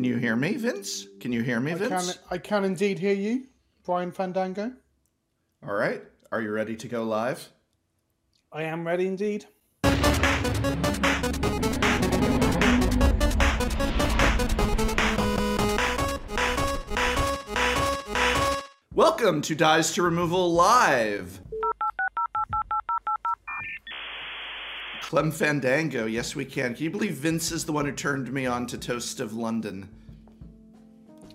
Can you hear me, Vince? Can you hear me, Vince? I can indeed hear you, Brian Fandango. All right. Are you ready to go live? I am ready indeed. Welcome to Dice to Removal Live. Clem Fandango, yes we can. Can you believe Vince is the one who turned me on to Toast of London?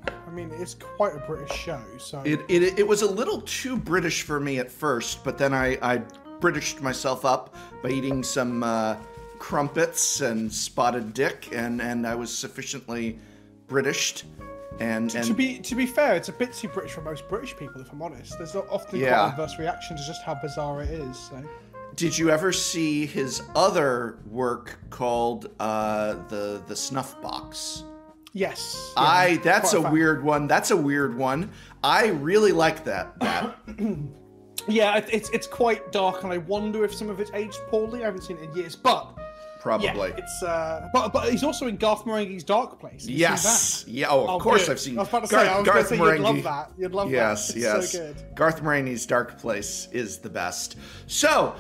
I mean, it's quite a British show, so... It was a little too British for me at first, but then I Britished myself up by eating some crumpets and spotted dick, and I was sufficiently Britished. And to be fair, it's a bit too British for most British people, if I'm honest. There's often quite an adverse reaction to just how bizarre it is, so... Did you ever see his other work called the Snuff Box? Yes. Yeah, that's a weird one. That's a weird one. I really like that. Yeah, it's quite dark, and I wonder if some of it's aged poorly. I haven't seen it in years, but probably. Yeah, it's but he's also in Garth Marenghi's Dark Place. Yes. Yeah. Oh, of course I've seen. I was about to say, Garth Marenghi. You'd love that. Yes. Yes. So good. Garth Marenghi's Dark Place is the best. So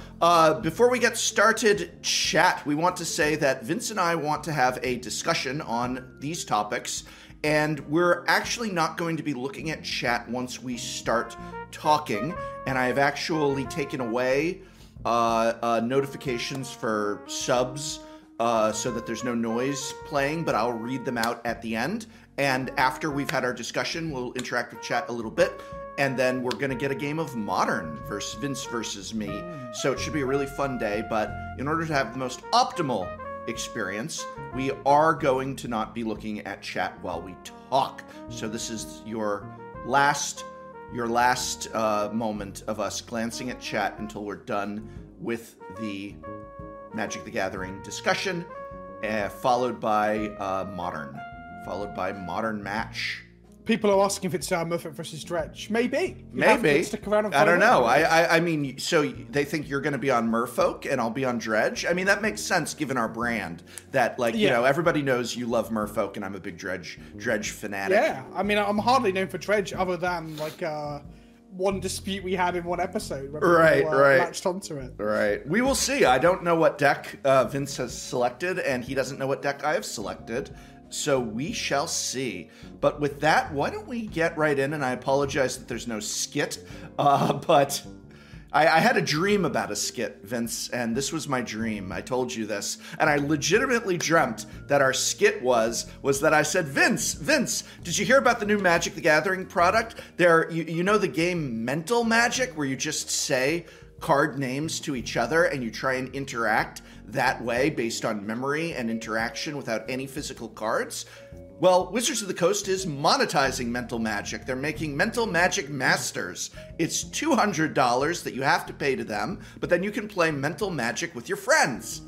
before we get started, chat, we want to say that Vince and I want to have a discussion on these topics, and we're actually not going to be looking at chat once we start talking. And I have actually taken away notifications for subs so that there's no noise playing, but I'll read them out at the end. And after we've had our discussion, we'll interact with chat a little bit, and then we're going to get a game of Modern versus Vince versus me. So it should be a really fun day, but in order to have the most optimal experience, we are going to not be looking at chat while we talk. So this is your last moment of us glancing at chat until we're done with the Magic the Gathering discussion, followed by Modern Match. People are asking if it's Merfolk versus Dredge. Maybe. Maybe. Stick around and I don't know. I mean, so they think you're going to be on Merfolk and I'll be on Dredge? I mean, that makes sense given our brand that, like, you know, everybody knows you love Merfolk and I'm a big Dredge fanatic. Yeah. I mean, I'm hardly known for Dredge other than, like, one dispute we had in one episode. Right. Latched onto it. Right. We will see. I don't know what deck Vince has selected, and he doesn't know what deck I have selected. So we shall see. But with that, why don't we get right in? And I apologize that there's no skit, but I had a dream about a skit, Vince, and this was my dream. I told you this, and I legitimately dreamt that our skit was that I said, Vince, did you hear about the new Magic the Gathering product? You know the game Mental Magic, where you just say card names to each other and you try and interact that way based on memory and interaction without any physical cards? Well, Wizards of the Coast is monetizing Mental Magic. They're making Mental Magic Masters. It's $200 that you have to pay to them, but then you can play Mental Magic with your friends.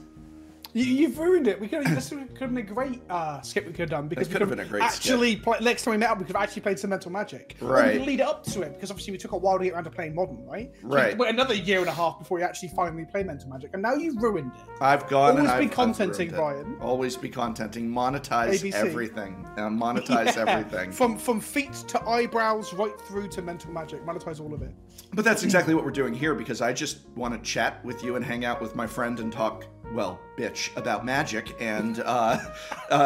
You've ruined it. This could have been a great skip we could have done, because next time we met up, we could have actually played some Mental Magic. Right. And we lead up to it, because obviously we took a while to get around to playing Modern, right? Right. So another year and a half before we actually finally play Mental Magic, and now you've ruined it. I've always been contenting, Brian. Always be contenting. Monetize ABC. Everything. Monetize everything. From feet to eyebrows, right through to Mental Magic. Monetize all of it. But that's exactly what we're doing here, because I just want to chat with you and hang out with my friend and talk, well, bitch about magic, and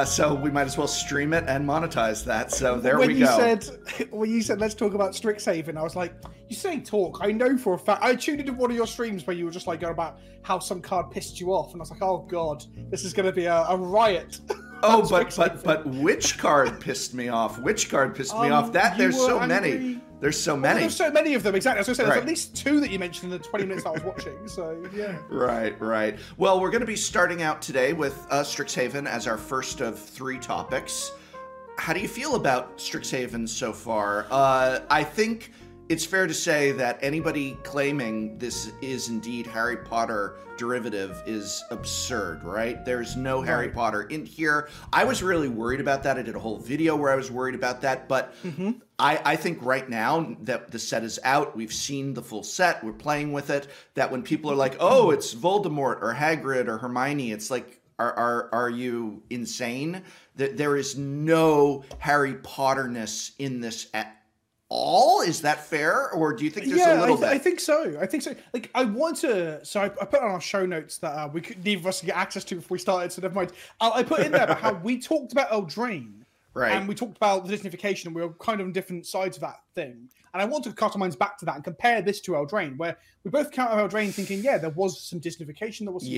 so we might as well stream it and monetize that. So there we go. When you said let's talk about Strixhaven, I was like, you say talk. I know for a fact. I tuned into one of your streams where you were just like going about how some card pissed you off, and I was like, oh god, this is going to be a riot. Oh, but which card pissed me off? Which card pissed me off? That there's so angry. Many. There's so many. There's so many of them, exactly. I was going to say, there's at least two that you mentioned in the 20 minutes I was watching, so yeah. Right. Well, we're going to be starting out today with Strixhaven as our first of three topics. How do you feel about Strixhaven so far? I think it's fair to say that anybody claiming this is indeed Harry Potter derivative is absurd, right? There's no Harry Potter in here. I was really worried about that. I did a whole video where I was worried about that, but I think right now that the set is out, we've seen the full set, we're playing with it, that when people are like, oh, it's Voldemort or Hagrid or Hermione, it's like, Are you insane? That there is no Harry Potter-ness in this at all? Is that fair? Or do you think there's a little bit? I think so. I think so. Like, I want to... So I put on our show notes that we could neither of us get access to before we started, so never mind. I put in there about how we talked about Eldraine. Right. And we talked about the Disneyfication, and we were kind of on different sides of that thing. And I want to cast our minds back to that and compare this to Eldraine, where we both count Eldraine thinking, yeah, there was some Disneyfication, there was some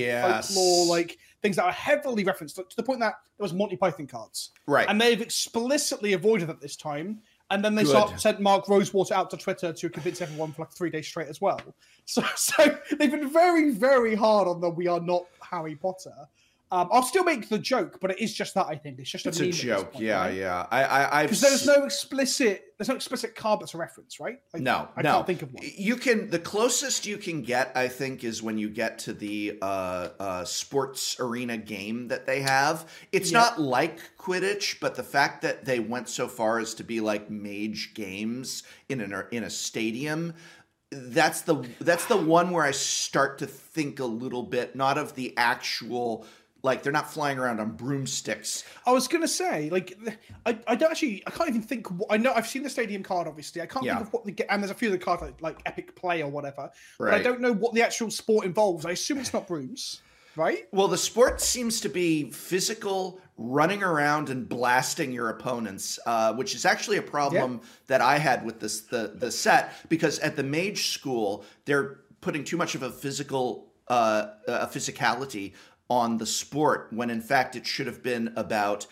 folklore, like things that are heavily referenced, to the point that there was Monty Python cards. Right. And they've explicitly avoided that this time. And then they sent Mark Rosewater out to Twitter to convince everyone for like 3 days straight as well. So they've been very, very hard on the we are not Harry Potter. I'll still make the joke, but it is just that, I think. It's just a joke, point, right? Because there's no explicit card that's a reference, right? Like, I can't think of one. The closest you can get, I think, is when you get to the sports arena game that they have. It's not like Quidditch, but the fact that they went so far as to be like mage games in a stadium. That's the one where I start to think a little bit, not of the actual, like, they're not flying around on broomsticks. I was going to say, like, I can't even think. I know I've seen the stadium card, obviously. I can't think of what and there's a few of the cards like Epic Play or whatever. Right. But I don't know what the actual sport involves. I assume it's not brooms, right? Well, the sport seems to be physical, running around and blasting your opponents, which is actually a problem that I had with this the set, because at the mage school they're putting too much of a physical physicality on the sport, when in fact it should have been about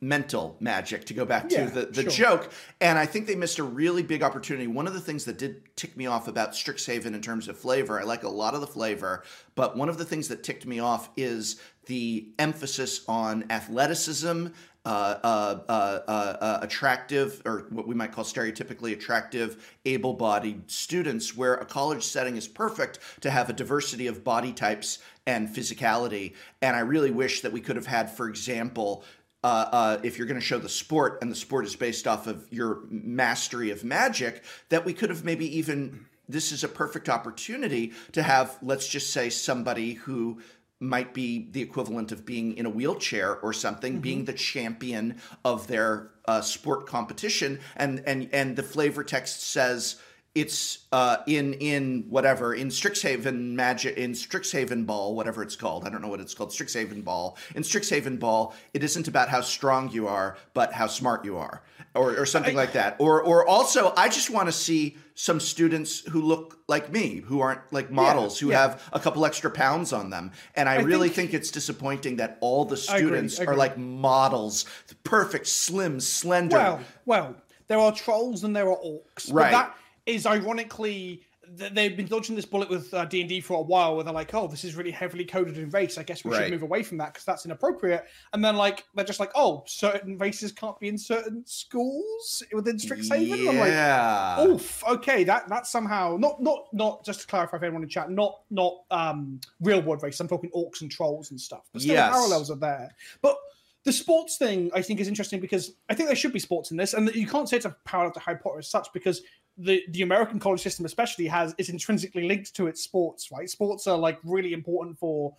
mental magic, to go back to the joke. And I think they missed a really big opportunity. One of the things that did tick me off about Strixhaven in terms of flavor, I like a lot of the flavor, but one of the things that ticked me off is the emphasis on athleticism, attractive, or what we might call stereotypically attractive, able-bodied students, where a college setting is perfect to have a diversity of body types and physicality. And I really wish that we could have had, for example, if you're going to show the sport, and the sport is based off of your mastery of magic, that we could have maybe even, this is a perfect opportunity to have, let's just say, somebody who might be the equivalent of being in a wheelchair or something, being the champion of their sport competition. And the flavor text says it's in Strixhaven Magic, in Strixhaven Ball, whatever it's called. I don't know what it's called. Strixhaven Ball. In Strixhaven Ball, it isn't about how strong you are, but how smart you are, or something like that. Or also, I just want to see some students who look like me, who aren't like models, who have a couple extra pounds on them. And I really think it's disappointing that all the students are like models, perfect, slim, slender. Well, there are trolls and there are orcs. Right. But that is ironically, they've been dodging this bullet with D&D for a while, where they're like, oh, this is really heavily coded in race. I guess we should move away from that because that's inappropriate. And then like they're just like, oh, certain races can't be in certain schools within Strixhaven. Yeah. I'm like, oof, okay, that's somehow not just to clarify for anyone in chat, not real world race. I'm talking orcs and trolls and stuff. But still the parallels are there. But the sports thing, I think, is interesting, because I think there should be sports in this, and you can't say it's a parallel to Harry Potter as such, because the American college system especially is intrinsically linked to its sports, right? Sports are like really important for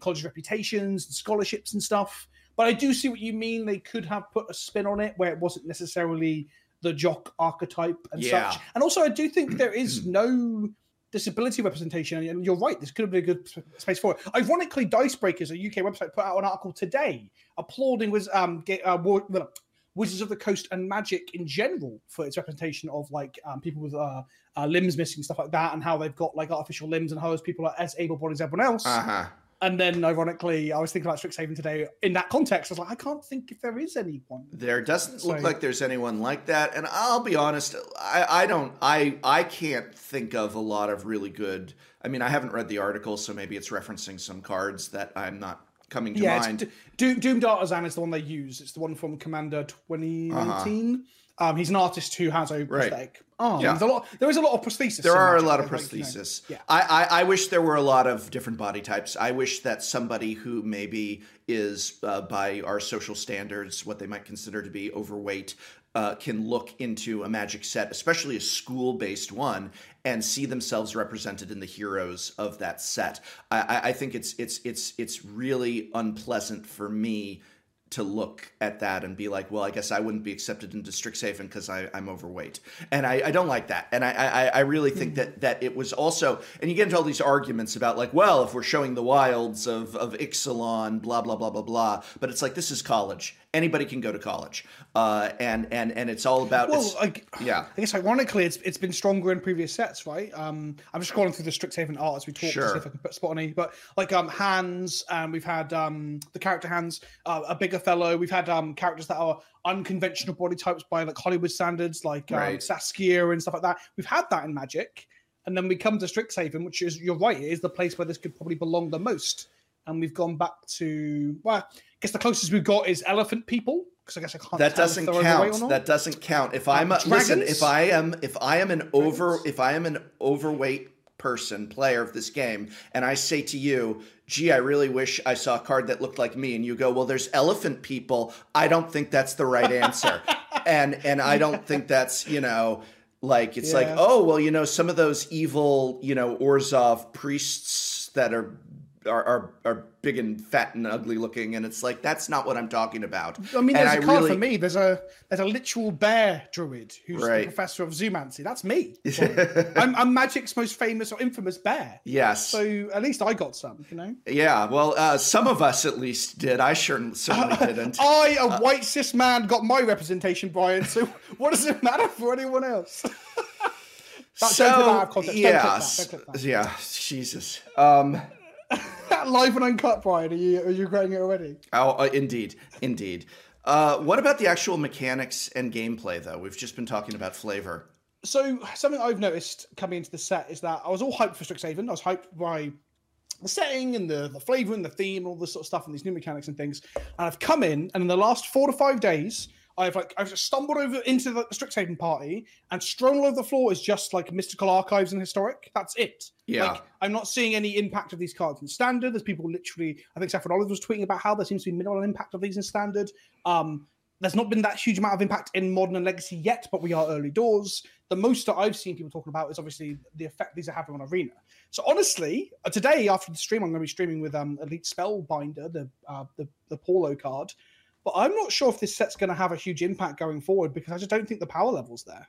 college reputations and scholarships and stuff. But I do see what you mean. They could have put a spin on it where it wasn't necessarily the jock archetype and such. And also, I do think there is no disability representation, and you're right, this could have been a good space for it. Ironically, Dicebreakers, a UK website, put out an article today applauding Wizards of the Coast and Magic in general for its representation of like people with limbs missing, stuff like that, and how they've got like artificial limbs and how those people are as able-bodied as everyone else. And then, ironically, I was thinking about Strixhaven today in that context. I was like, I can't think if there is anyone. There doesn't look like there's anyone like that. And I'll be honest, I can't think of a lot of really good. I mean, I haven't read the article, so maybe it's referencing some cards that I'm not coming to mind. Doom Dart Azan is the one they use. It's the one from Commander 2019. He's an artist who has a prosthetic arm. Yeah. There is a lot of prosthesis. There are a lot of prosthesis. Like, you know, I wish there were a lot of different body types. I wish that somebody who maybe is, by our social standards, what they might consider to be overweight, can look into a Magic set, especially a school-based one, and see themselves represented in the heroes of that set. I think it's really unpleasant for me to look at that and be like, well, I guess I wouldn't be accepted into Strixhaven because I'm overweight. And I don't like that. And I really think that it was also, and you get into all these arguments about like, well, if we're showing the wilds of Ixalan, blah, blah, blah, blah, blah. But it's like, this is college. Anybody can go to college. And it's all about, I guess ironically, it's been stronger in previous sets, right? I'm just scrolling through the Strixhaven art as we talk to see if I can put a spot on any, but like Hans, and we've had the character Hans, a bigger fellow. We've had characters that are unconventional body types by like Hollywood standards, like Saskia and stuff like that. We've had that in Magic. And then we come to Strixhaven, which is, you're right, it is the place where this could probably belong the most. And we've gone back to, well, I guess the closest we've got is elephant people, because I guess I can't. That doesn't count. That doesn't count. If I'm if I am an overweight player of this game, and I say to you, gee, I really wish I saw a card that looked like me, and you go, well, there's elephant people. I don't think that's the right answer, and I don't think that's, you know. Like, it's like, oh, well, you know, some of those evil, you know, Orzhov priests that are big and fat and ugly looking, and it's like, that's not what I'm talking about. I mean, there's a card for me. There's a literal bear druid who's the professor of zoomancy. That's me. I'm Magic's most famous or infamous bear. Yes. So at least I got some, you know? Yeah, well, some of us at least did. I certainly didn't. I, a white cis man, got my representation, Brian, so what does it matter for anyone else? Don't clip that. Jesus. Live and uncut, Brian. Are you growing it already? Oh, indeed. What about the actual mechanics and gameplay, though? We've just been talking about flavor. So something I've noticed coming into the set is that I was all hyped for Strixhaven. I was hyped by the setting and the flavor and the theme, all this sort of stuff, and these new mechanics and things. And I've come in, and in the last 4 to 5 days, I've just stumbled over into the Strixhaven party, and strewn all over the floor is just like Mystical Archives and Historic. That's it. Yeah. Like, I'm not seeing any impact of these cards in Standard. There's people literally, I think Saffron Olive was tweeting about how there seems to be minimal impact of these in Standard. There's not been that huge amount of impact in Modern and Legacy yet, but we are early doors. The most that I've seen people talking about is obviously the effect these are having on Arena. So honestly, today after the stream, I'm going to be streaming with Elite Spellbinder, the Paulo card. But I'm not sure if this set's going to have a huge impact going forward, because I just don't think the power level's there.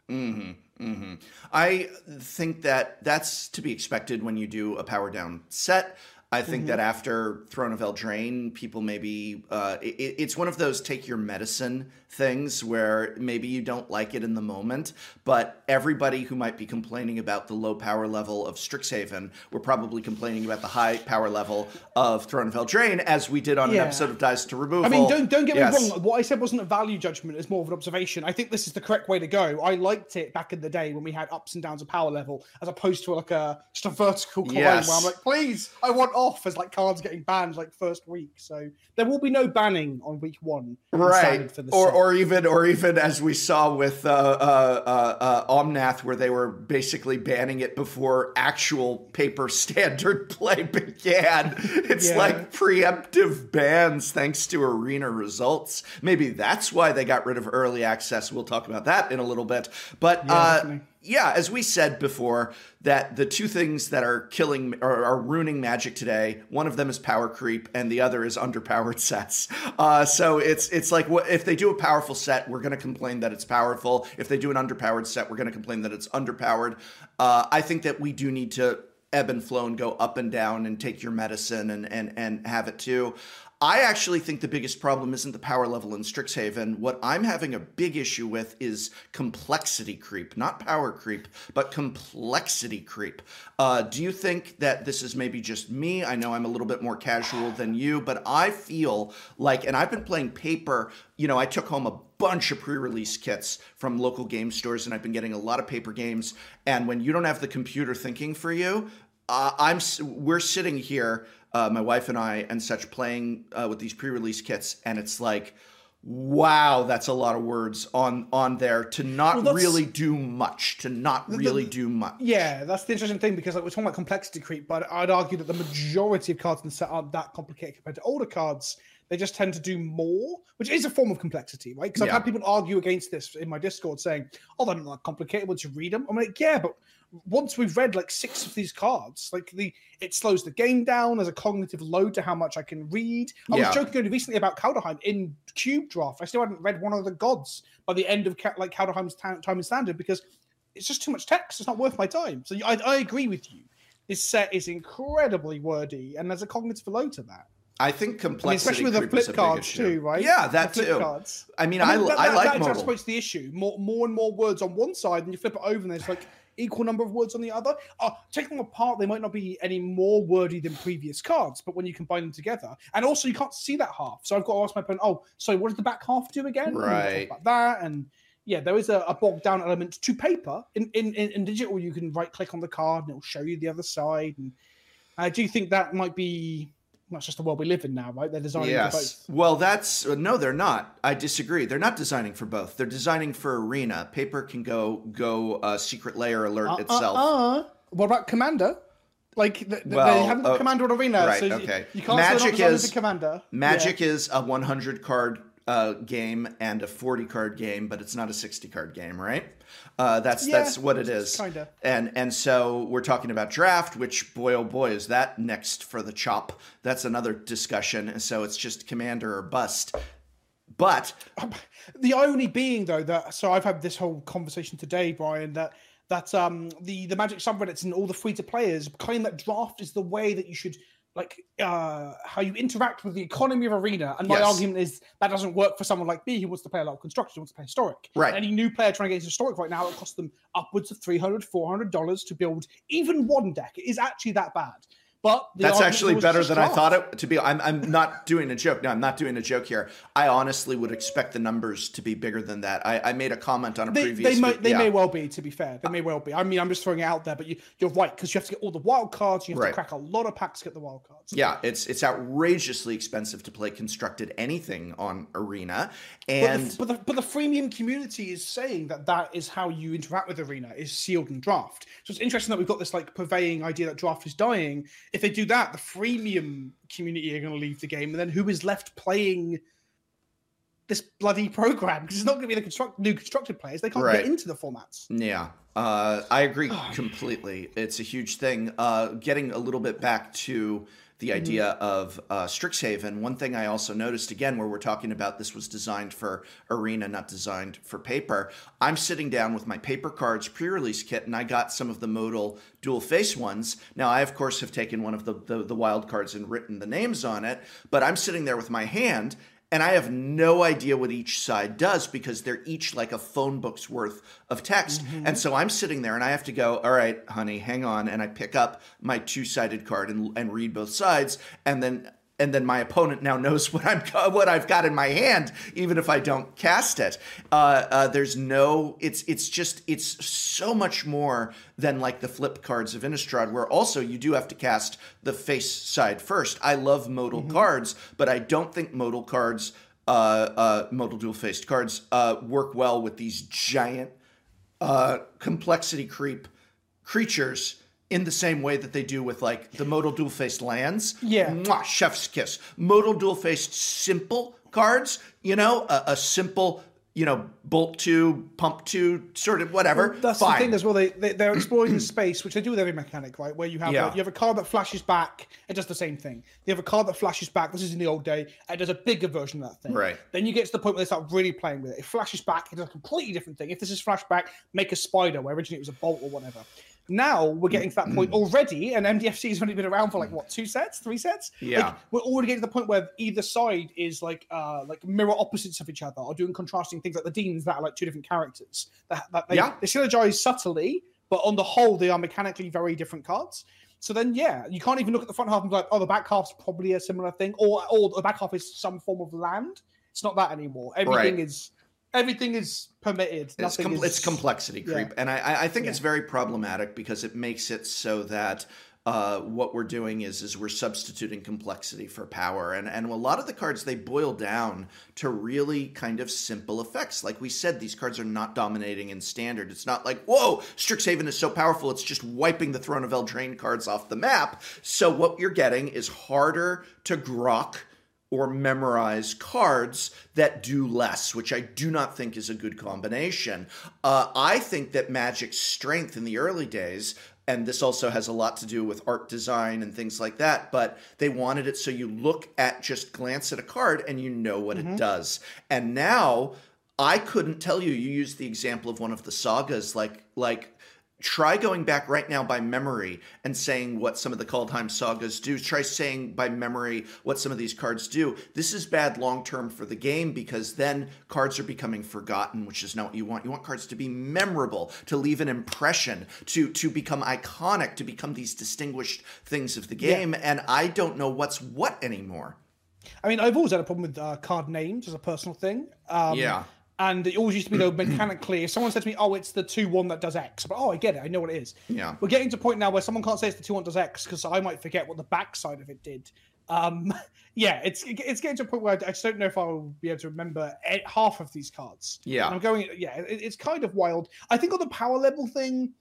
I think that that's to be expected when you do a power down set. I think that after Throne of Eldraine, people maybe it's one of those take your medicine things where maybe you don't like it in the moment, but everybody who might be complaining about the low power level of Strixhaven were probably complaining about the high power level of Throne of Eldraine, as we did on an episode of Dice to Removal. I mean, don't get me wrong. What I said wasn't a value judgment; it's more of an observation. I think this is the correct way to go. I liked it back in the day when we had ups and downs of power level, as opposed to like just a vertical column where I'm like, please, I want off as like cards getting banned like first week. So there will be no banning on week one, right? For the or even as we saw with Omnath, where they were basically banning it before actual paper Standard play began. It's like preemptive bans thanks to Arena results. Maybe that's why they got rid of early access. We'll talk about that in a little bit, but yeah, as we said before, that the two things that are killing or are ruining Magic today, one of them is power creep, and the other is underpowered sets. So it's like, if they do a powerful set, we're going to complain that it's powerful. If they do an underpowered set, we're going to complain that it's underpowered. I think that we do need to ebb and flow and go up and down and take your medicine and have it too. I actually think the biggest problem isn't the power level in Strixhaven. What I'm having a big issue with is complexity creep. Not power creep, but complexity creep. Do you think that this is maybe just me? I know I'm a little bit more casual than you, but I feel like, and I've been playing paper, you know, I took home a bunch of pre-release kits from local game stores, and I've been getting a lot of paper games. And when you don't have the computer thinking for you, we're sitting here, my wife and I and such, playing with these pre-release kits, and it's like, wow, that's a lot of words on there to not really do much, to not really do much. Yeah, that's the interesting thing, because like, we're talking about complexity creep, but I'd argue that the majority of cards in the set aren't that complicated compared to older cards. They just tend to do more, which is a form of complexity, right? Because I've had people argue against this in my Discord saying, oh, they're not complicated once you read them. I'm like, yeah, but once we've read like 6 of these cards, like it slows the game down. There's a cognitive load to how much I can read. I was joking only recently about Kaldheim in Cube Draft. I still hadn't read one of the gods by the end of like Kaldheim's time in Standard, because it's just too much text. It's not worth my time. So I agree with you. This set is incredibly wordy, and there's a cognitive load to that. I think complexity, especially with the flip cards too, right? Yeah, that too. Cards. I mean, I like modal. That's supposed to be the issue. More and more words on one side, and you flip it over, and there's like equal number of words on the other. Take them apart, they might not be any more wordy than previous cards, but when you combine them together, and also you can't see that half. So I've got to ask my opponent, oh, so what does the back half do again? Right. About that, and yeah, there is a bogged down element to paper. In digital, you can right click on the card, and it'll show you the other side. And I do think that might be. That's just the world we live in now, right? They're designing for both. Well, that's... No, they're not. I disagree. They're not designing for both. They're designing for Arena. Paper can go Secret Lair alert itself. What about Commander? Like, they haven't Commander on Arena, right, so you can't Magic is Commander. Magic is a 100-card game and a 40-card game, but it's not a 60-card game, right? That's what it is. Kinda. And so we're talking about draft, which, boy, oh boy, is that next for the chop. That's another discussion. And so it's just Commander or bust. But the irony being, though, that so I've had this whole conversation today, Brian, that the Magic subreddits and all the free-to-players claim that draft is the way that you should... how you interact with the economy of Arena. And my argument is that doesn't work for someone like me who wants to play a lot of construction, who wants to play Historic. Right. Any new player trying to get into Historic right now, it costs them upwards of $300, $400 to build even one deck. It is actually that bad. But that's actually better than I thought it to be. I'm not doing a joke. No, I'm not doing a joke here. I honestly would expect the numbers to be bigger than that. I made a comment on a previous. They may well be, to be fair. They may well be. I mean, I'm just throwing it out there, but you're right, because you have to get all the wild cards. You have to crack a lot of packs to get the wild cards. Yeah, it's outrageously expensive to play constructed anything on Arena. And but the freemium community is saying that is how you interact with Arena, is sealed and draft. So it's interesting that we've got this like purveying idea that draft is dying. If they do that, the freemium community are going to leave the game, and then who is left playing this bloody program? Because it's not going to be the new constructed players. They can't get into the formats. Yeah, I agree completely. It's a huge thing. Getting a little bit back to the idea of Strixhaven, one thing I also noticed, again, where we're talking about this was designed for Arena, not designed for paper. I'm sitting down with my paper cards pre-release kit, and I got some of the modal dual-face ones. Now, I, of course, have taken one of the wild cards and written the names on it, but I'm sitting there with my hand, and I have no idea what each side does, because they're each like a phone book's worth of text. Mm-hmm. And so I'm sitting there and I have to go, all right, honey, hang on. And I pick up my two-sided card and read both sides. And then my opponent now knows what I've got in my hand, even if I don't cast it. It's so much more than like the flip cards of Innistrad, where also you do have to cast the face side first. I love modal cards, but I don't think modal dual-faced cards work well with these giant complexity creep creatures, in the same way that they do with, like, the modal dual-faced lands. Yeah. Mwah, chef's kiss. Modal dual-faced simple cards, you know, a simple, you know, bolt 2, pump 2, sort of whatever. Well, that's fine. The thing as well. They're exploring the space, which they do with every mechanic, right? Where you have like, you have a card that flashes back, it does the same thing. They have a card that flashes back. This is in the old day. It does a bigger version of that thing. Right. Then you get to the point where they start really playing with it. It flashes back. It does a completely different thing. If this is flashback, make a spider, where originally it was a bolt or whatever. Now we're getting to that point already, and MDFC has only been around for like what, 2 sets, 3 sets? Yeah, like, we're already getting to the point where either side is like mirror opposites of each other, or doing contrasting things like the Deans that are like two different characters. They synergize subtly, but on the whole, they are mechanically very different cards. So then, yeah, you can't even look at the front half and be like, oh, the back half's probably a similar thing, or the back half is some form of land. It's not that anymore. Everything is permitted. It's complexity creep. And I think it's very problematic, because it makes it so that what we're doing is we're substituting complexity for power. And a lot of the cards, they boil down to really kind of simple effects. Like we said, these cards are not dominating in Standard. It's not like, whoa, Strixhaven is so powerful, it's just wiping the Throne of Eldraine cards off the map. So what you're getting is harder to grok or memorize cards that do less, which I do not think is a good combination. I think that Magic's strength in the early days, and this also has a lot to do with art design and things like that, but they wanted it so you look at, just glance at a card and you know what it does. And now, I couldn't tell you, you used the example of one of the sagas, like try going back right now by memory and saying what some of the Kaldheim sagas do. Try saying by memory what some of these cards do. This is bad long-term for the game, because then cards are becoming forgotten, which is not what you want. You want cards to be memorable, to leave an impression, to become iconic, to become these distinguished things of the game. Yeah. And I don't know what's what anymore. I mean, I've always had a problem with card names as a personal thing. Yeah. And it always used to be, though, mechanically, if someone said to me, oh, it's the 2-1 that does X, but oh, I get it, I know what it is. Yeah. We're getting to a point now where someone can't say it's the 2-1 does X, because I might forget what the backside of it did. Yeah, it's getting to a point where I just don't know if I'll be able to remember half of these cards. Yeah. And I'm going, yeah, it's kind of wild. I think on the power level thing,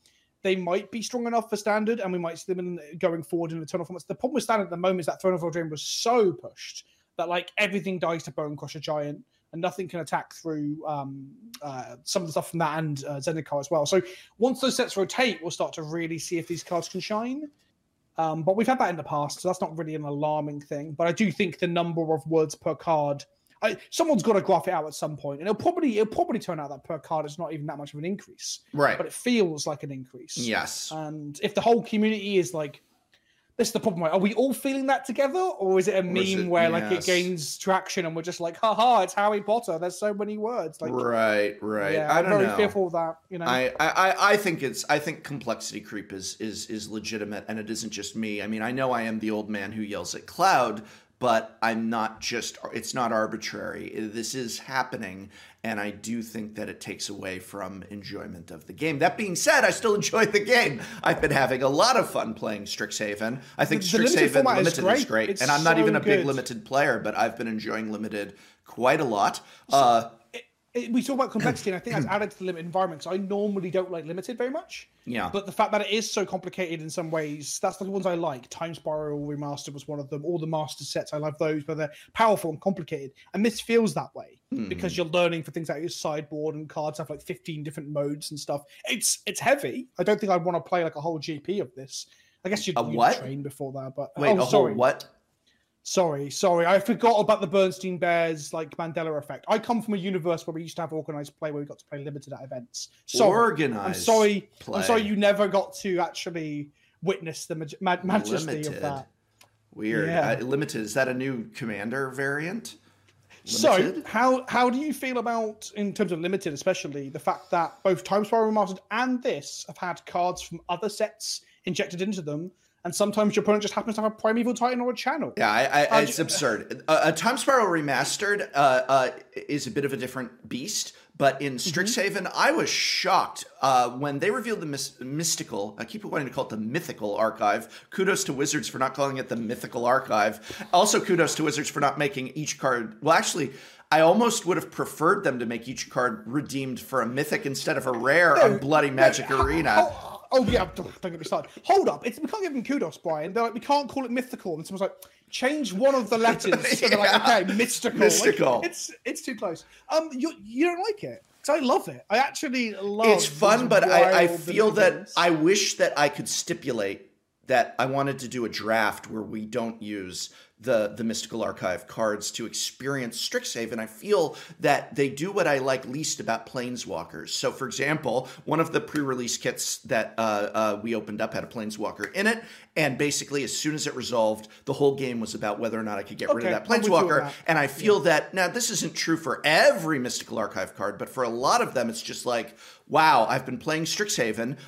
they might be strong enough for Standard, and we might see them going forward in the tournament formats. The problem with Standard at the moment is that Throne of Eldraine was so pushed that, like, everything dies to Bone Crusher Giant, and nothing can attack through some of the stuff from that and Zendikar as well. So once those sets rotate, we'll start to really see if these cards can shine. But we've had that in the past, so that's not really an alarming thing. But I do think the number of words per card, someone's got to graph it out at some point, and it'll probably turn out that per card is not even that much of an increase. Right. But it feels like an increase. Yes. And if the whole community is like, this is the problem, right? Are we all feeling that together? Or is it a meme where, like, it gains traction and we're just like, haha, it's Harry Potter, there's so many words. Like, right. Yeah, I don't know. I'm very fearful of that, you know. I think complexity creep is legitimate, and it isn't just me. I mean, I know I am the old man who yells at cloud, but I'm not just, it's not arbitrary. This is happening, and I do think that it takes away from enjoyment of the game. That being said, I still enjoy the game. I've been having a lot of fun playing Strixhaven. I think Strixhaven Limited is great. It's, and I'm not even a big Limited player, but I've been enjoying Limited quite a lot. So we talk about complexity, and I think that's added to the Limited environment, because I normally don't like Limited very much. Yeah. But the fact that it is so complicated in some ways, that's the ones I like. Time Spiral Remastered was one of them. All the master sets, I love those, but they're powerful and complicated. And this feels that way, because you're learning for things like your sideboard, and cards have like 15 different modes and stuff. It's heavy. I don't think I'd want to play like a whole GP of this. I guess you'd train before that, but wait, oh, sorry. Whole what? Sorry. I forgot about the Bernstein Bears, like, Mandela effect. I come from a universe where we used to have organized play, where we got to play Limited at events. Sorry. Organized. I'm sorry you never got to actually witness the majesty Limited. Of that. Weird. Yeah. Limited. Is that a new Commander variant? Limited? So how do you feel about, in terms of Limited especially, the fact that both Time Spiral Remastered and this have had cards from other sets injected into them? And sometimes your opponent just happens to have a Primeval Titan or a Channel. Yeah, it's absurd. A Time Spiral Remastered is a bit of a different beast. But in Strixhaven, I was shocked when they revealed the mystical, I keep wanting to call it the Mythical Archive. Kudos to Wizards for not calling it the Mythical Archive. Also kudos to Wizards for not making each card, well, actually, I almost would have preferred them to make each card redeemed for a Mythic instead of a Rare on Bloody Magic Arena. Oh, yeah, don't get me started. Hold up. We can't give them kudos, Brian. They're like, we can't call it mythical. And someone's like, change one of the letters. So they're like, okay, mystical. Like, it's too close. You don't like it? Because I love it. I actually love it. It's fun, but I feel that I wish that I could stipulate that I wanted to do a draft where we don't use the Mystical Archive cards to experience Strixhaven. I feel that they do what I like least about Planeswalkers. So, for example, one of the pre-release kits that we opened up had a Planeswalker in it, and basically as soon as it resolved, the whole game was about whether or not I could get rid of that Planeswalker. And I feel that, now this isn't true for every Mystical Archive card, but for a lot of them, it's just like, wow, I've been playing Strixhaven,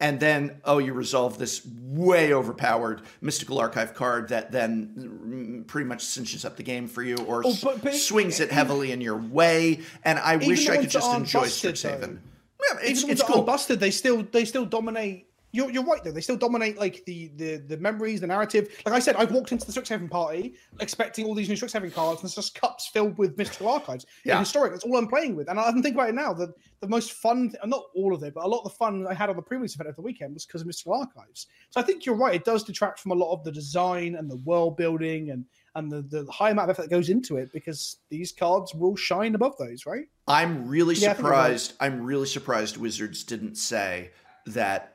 and then, oh, you resolve this way overpowered Mystical Archive card that then pretty much cinches up the game for you, or swings it heavily in your way. And I wish I could just enjoy Strixhaven. Yeah, it's cool. Busted, they still dominate You're right though. They still dominate like the memories, the narrative. Like I said, I've walked into the Strixhaven party expecting all these new Strixhaven cards, and it's just cups filled with Mystical Archives. Yeah. And Historic. That's all I'm playing with. And I can think about it now. The most fun, not all of it, but a lot of the fun I had on the previous event of the weekend was because of Mystical Archives. So I think you're right. It does detract from a lot of the design and the world building and the high amount of effort that goes into it, because these cards will shine above those, right? I'm really surprised. Right. I'm really surprised Wizards didn't say that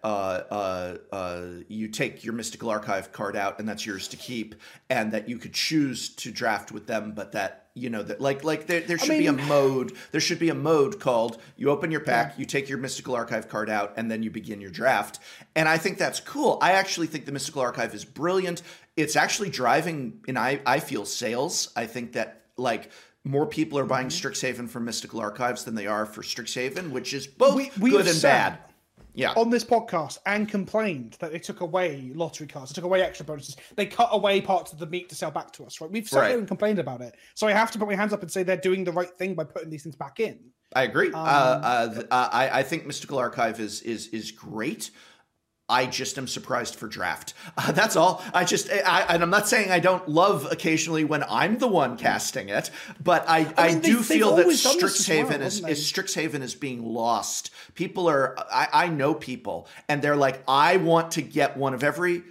you take your Mystical Archive card out and that's yours to keep, and that you could choose to draft with them, but that, you know, that like there should be a mode. There should be a mode called you open your pack, you take your Mystical Archive card out, and then you begin your draft. And I think that's cool. I actually think the Mystical Archive is brilliant. It's actually driving, and I feel, sales. I think that like more people are buying Strixhaven for Mystical Archives than they are for Strixhaven, which is both good and bad. Yeah. On this podcast, and complained that they took away lottery cards, they took away extra bonuses, they cut away parts of the meat to sell back to us, right? We've sat here and complained about it. So I have to put my hands up and say they're doing the right thing by putting these things back in. I agree. I think Mystical Archive is great. I just am surprised for draft. That's all. And I'm not saying I don't love occasionally when I'm the one casting it, but I do feel that Strixhaven is being lost. People are, I know people, and they're like, I want to get one of every,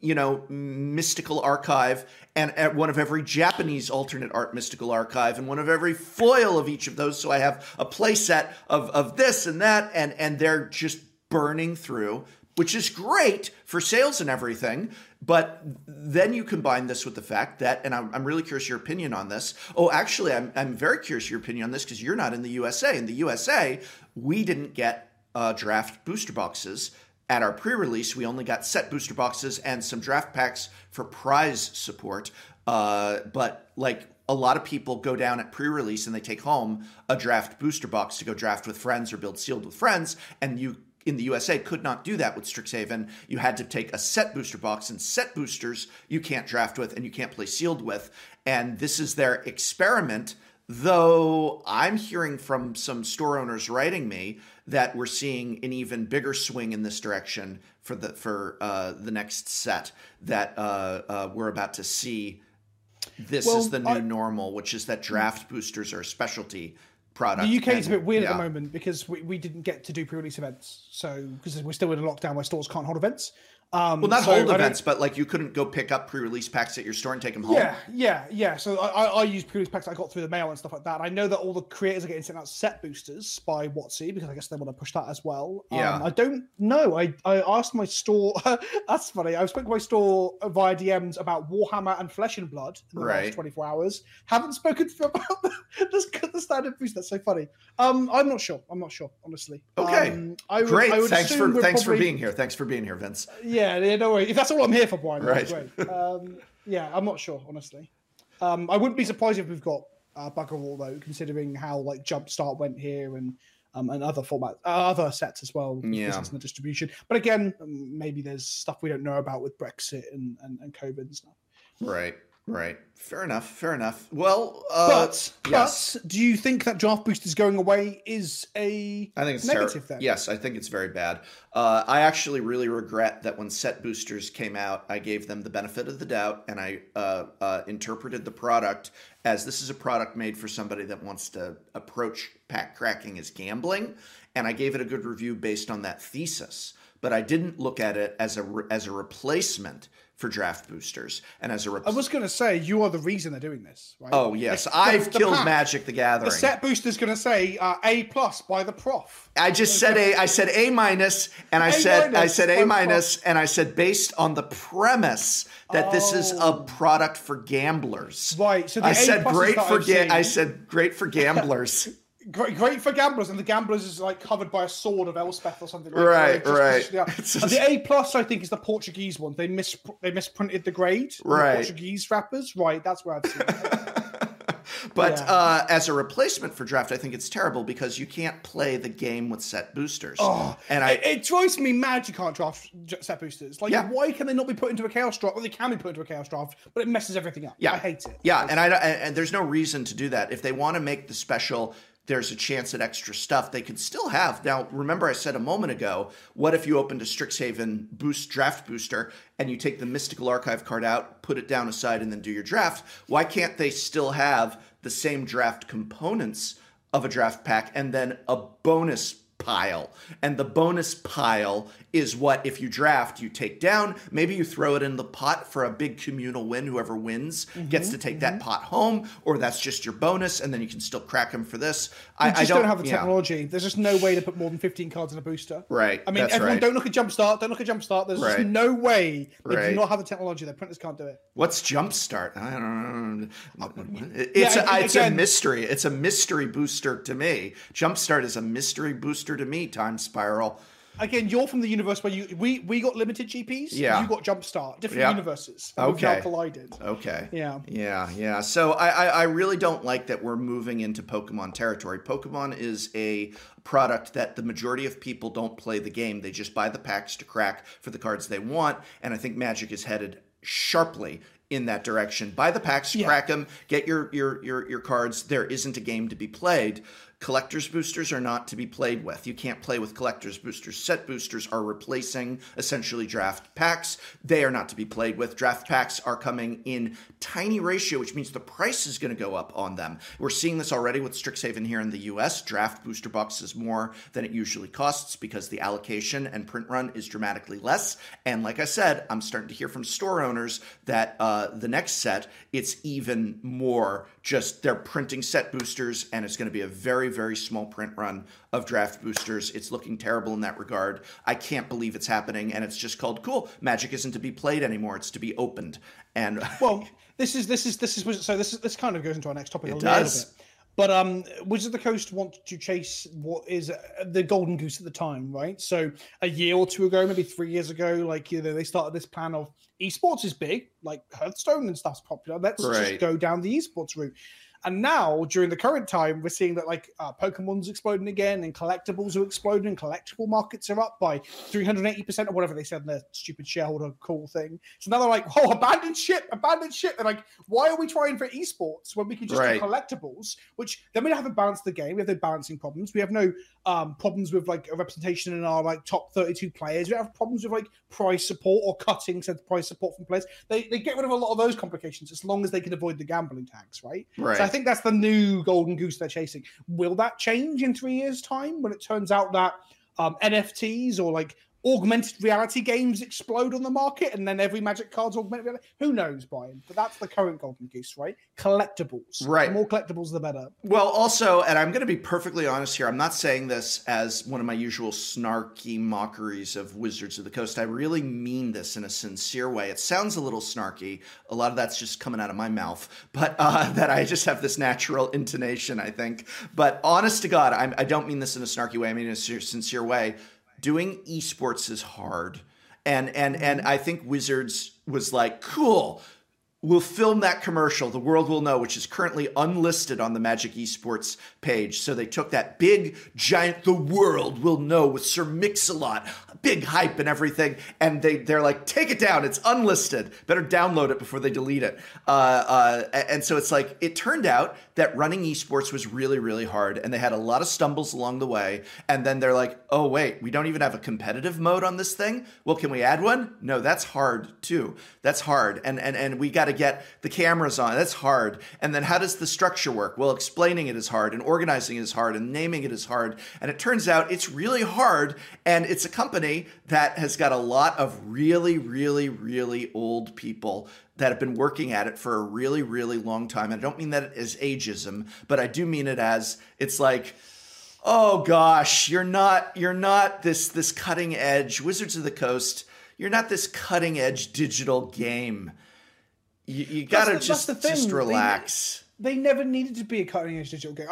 you know, Mystical Archive, and at one of every Japanese alternate art Mystical Archive, and one of every foil of each of those. So I have a play set of this and that, and they're just burning through, which is great for sales and everything. But then you combine this with the fact that, and I'm really curious your opinion on this. Oh, actually, I'm very curious your opinion on this, because you're not in the USA. In the USA, we didn't get draft booster boxes. At our pre-release, we only got set booster boxes and some draft packs for prize support. But like a lot of people go down at pre-release and they take home a draft booster box to go draft with friends or build sealed with friends. And you, in the USA, could not do that with Strixhaven. You had to take a set booster box, and set boosters you can't draft with and you can't play sealed with. And this is their experiment, though I'm hearing from some store owners writing me that we're seeing an even bigger swing in this direction for the next set, that we're about to see. This is the new normal, which is that draft boosters are a specialty product. The UK is a bit weird at the moment, because we didn't get to do pre-release events, so because we're still in a lockdown where stores can't hold events. But like you couldn't go pick up pre-release packs at your store and take them home. Yeah. So I use pre-release packs I got through the mail and stuff like that. I know that all the creators are getting sent out set boosters by WotC, because I guess they want to push that as well. Yeah. I don't know. I asked my store. That's funny. I spoke to my store via DMs about Warhammer and Flesh and Blood in the last 24 hours. Haven't spoken about the standard booster. That's so funny. I'm not sure, honestly. Okay. Great. Thanks for being here. Thanks for being here, Vince. Yeah, no worries. If that's all I'm here for, Brian, that's great. I'm not sure, honestly. I wouldn't be surprised if we've got bugger all, though, considering how like Jumpstart went here and other formats, other sets as well. Yeah. In the distribution, but again, maybe there's stuff we don't know about with Brexit and COVID and stuff. Right. Fair enough. Well, but do you think that draft boosters going away is I think it's negative then? Yes, I think it's very bad. I actually really regret that when set boosters came out, I gave them the benefit of the doubt, and I interpreted the product as this is a product made for somebody that wants to approach pack cracking as gambling, and I gave it a good review based on that thesis. But I didn't look at it as a replacement for draft boosters, and I was going to say, you are the reason they're doing this, right? Oh yes, I've killed Magic the Gathering. The set booster's going to say A+ by the prof. I said A-, and I said A-, and I said based on the premise that this is a product for gamblers. Right. So I said great for gamblers. Great for gamblers, and the gamblers is like covered by a sword of Elspeth or something. Like that. The A+, I think, is the Portuguese one. They misprinted the grade. Right. The Portuguese rappers. Right. That's where I've seen it. But as a replacement for draft, I think it's terrible, because you can't play the game with set boosters. Oh, and it drives me mad. You can't draft set boosters. Like, why can they not be put into a chaos draft? Well, they can be put into a chaos draft, but it messes everything up. Yeah. I hate it. Yeah, and there's no reason to do that. If they want to make the special there's a chance at extra stuff they could still have. Now, remember I said a moment ago, what if you opened a Strixhaven boost draft booster and you take the Mystical Archive card out, put it down aside, and then do your draft? Why can't they still have the same draft components of a draft pack and then a bonus pile? And the bonus pile is what, if you draft, you take down. Maybe you throw it in the pot for a big communal win. Whoever wins gets to take that pot home, or that's just your bonus, and then you can still crack them for this. I just don't have the technology. There's just no way to put more than 15 cards in a booster. Right. I mean, everyone, don't look at Jumpstart. Don't look at Jumpstart. There's just no way they do not have the technology. Their printers can't do it. What's Jumpstart? I don't know. It's a mystery. It's a mystery booster to me. Jumpstart is a mystery booster to me. Time Spiral, again, you're from the universe where we got limited GPs. You got Jumpstart. Different universes. Okay. We've now collided. Okay. Yeah. So I really don't like that we're moving into Pokemon territory. Pokemon is a product that the majority of people don't play the game. They just buy the packs to crack for the cards they want. And I think Magic is headed sharply in that direction. Buy the packs, crack them, get your cards. There isn't a game to be played. Collector's boosters are not to be played with. You can't play with collector's boosters. Set boosters are replacing essentially draft packs. They are not to be played with. Draft packs are coming in tiny ratio, which means the price is going to go up on them. We're seeing this already with Strixhaven here in the US. Draft booster box is more than it usually costs because the allocation and print run is dramatically less. And like I said, I'm starting to hear from store owners that the next set, it's even more just they're printing set boosters, and it's going to be a very small print run of draft boosters. It's looking terrible in that regard. I can't believe it's happening, and it's just called cool. Magic isn't to be played anymore; it's to be opened. And well, this kind of goes into our next topic a little bit. But Wizards of the Coast want to chase what is the golden goose at the time, right? So a year or two ago, maybe 3 years ago, they started this plan of esports is big, like Hearthstone and stuff's popular. Let's just go down the esports route. And now, during the current time, we're seeing that Pokemon's exploding again, and collectibles are exploding, and collectible markets are up by 380% or whatever they said in their stupid shareholder call thing. So now they're like, oh, abandoned ship. They're like, why are we trying for esports when we can just do collectibles? Which then we don't have to balance the game. We have no balancing problems. We have no problems with a representation in our top 32 players. We don't have problems with prize support or cutting said prize support from players. They get rid of a lot of those complications as long as they can avoid the gambling tax, right? Right. So I think that's the new golden goose they're chasing. Will that change in 3 years' time when it turns out that NFTs or augmented reality games explode on the market and then every Magic card's augmented reality? Who knows, Brian? But that's the current golden goose, right? Collectibles. Right. The more collectibles, the better. Well, also, and I'm going to be perfectly honest here, I'm not saying this as one of my usual snarky mockeries of Wizards of the Coast. I really mean this in a sincere way. It sounds a little snarky. A lot of that's just coming out of my mouth, but that I just have this natural intonation, I think. But honest to God, I don't mean this in a snarky way. I mean in a sincere way. Doing esports is hard. And I think Wizards was like, cool, we'll film that commercial, the world will know, which is currently unlisted on the Magic esports page. So they took that big, giant, the world will know with Sir Mix-a-Lot, big hype and everything. And they're like, take it down, it's unlisted. Better download it before they delete it. And so it's like, it turned out that running esports was really, really hard. And they had a lot of stumbles along the way. And then they're like, oh, wait, we don't even have a competitive mode on this thing? Well, can we add one? No, that's hard too. That's hard. And we got to get the cameras on. That's hard. And then how does the structure work? Well, explaining it is hard, and organizing it is hard, and naming it is hard. And it turns out it's really hard. And it's a company that has got a lot of really, really, really old people that have been working at it for a really, really long time. And I don't mean that as ageism, but I do mean it as it's like, oh gosh, you're not this cutting edge Wizards of the Coast. You're not this cutting edge digital game. You gotta just relax. They never needed to be a cutting edge digital game.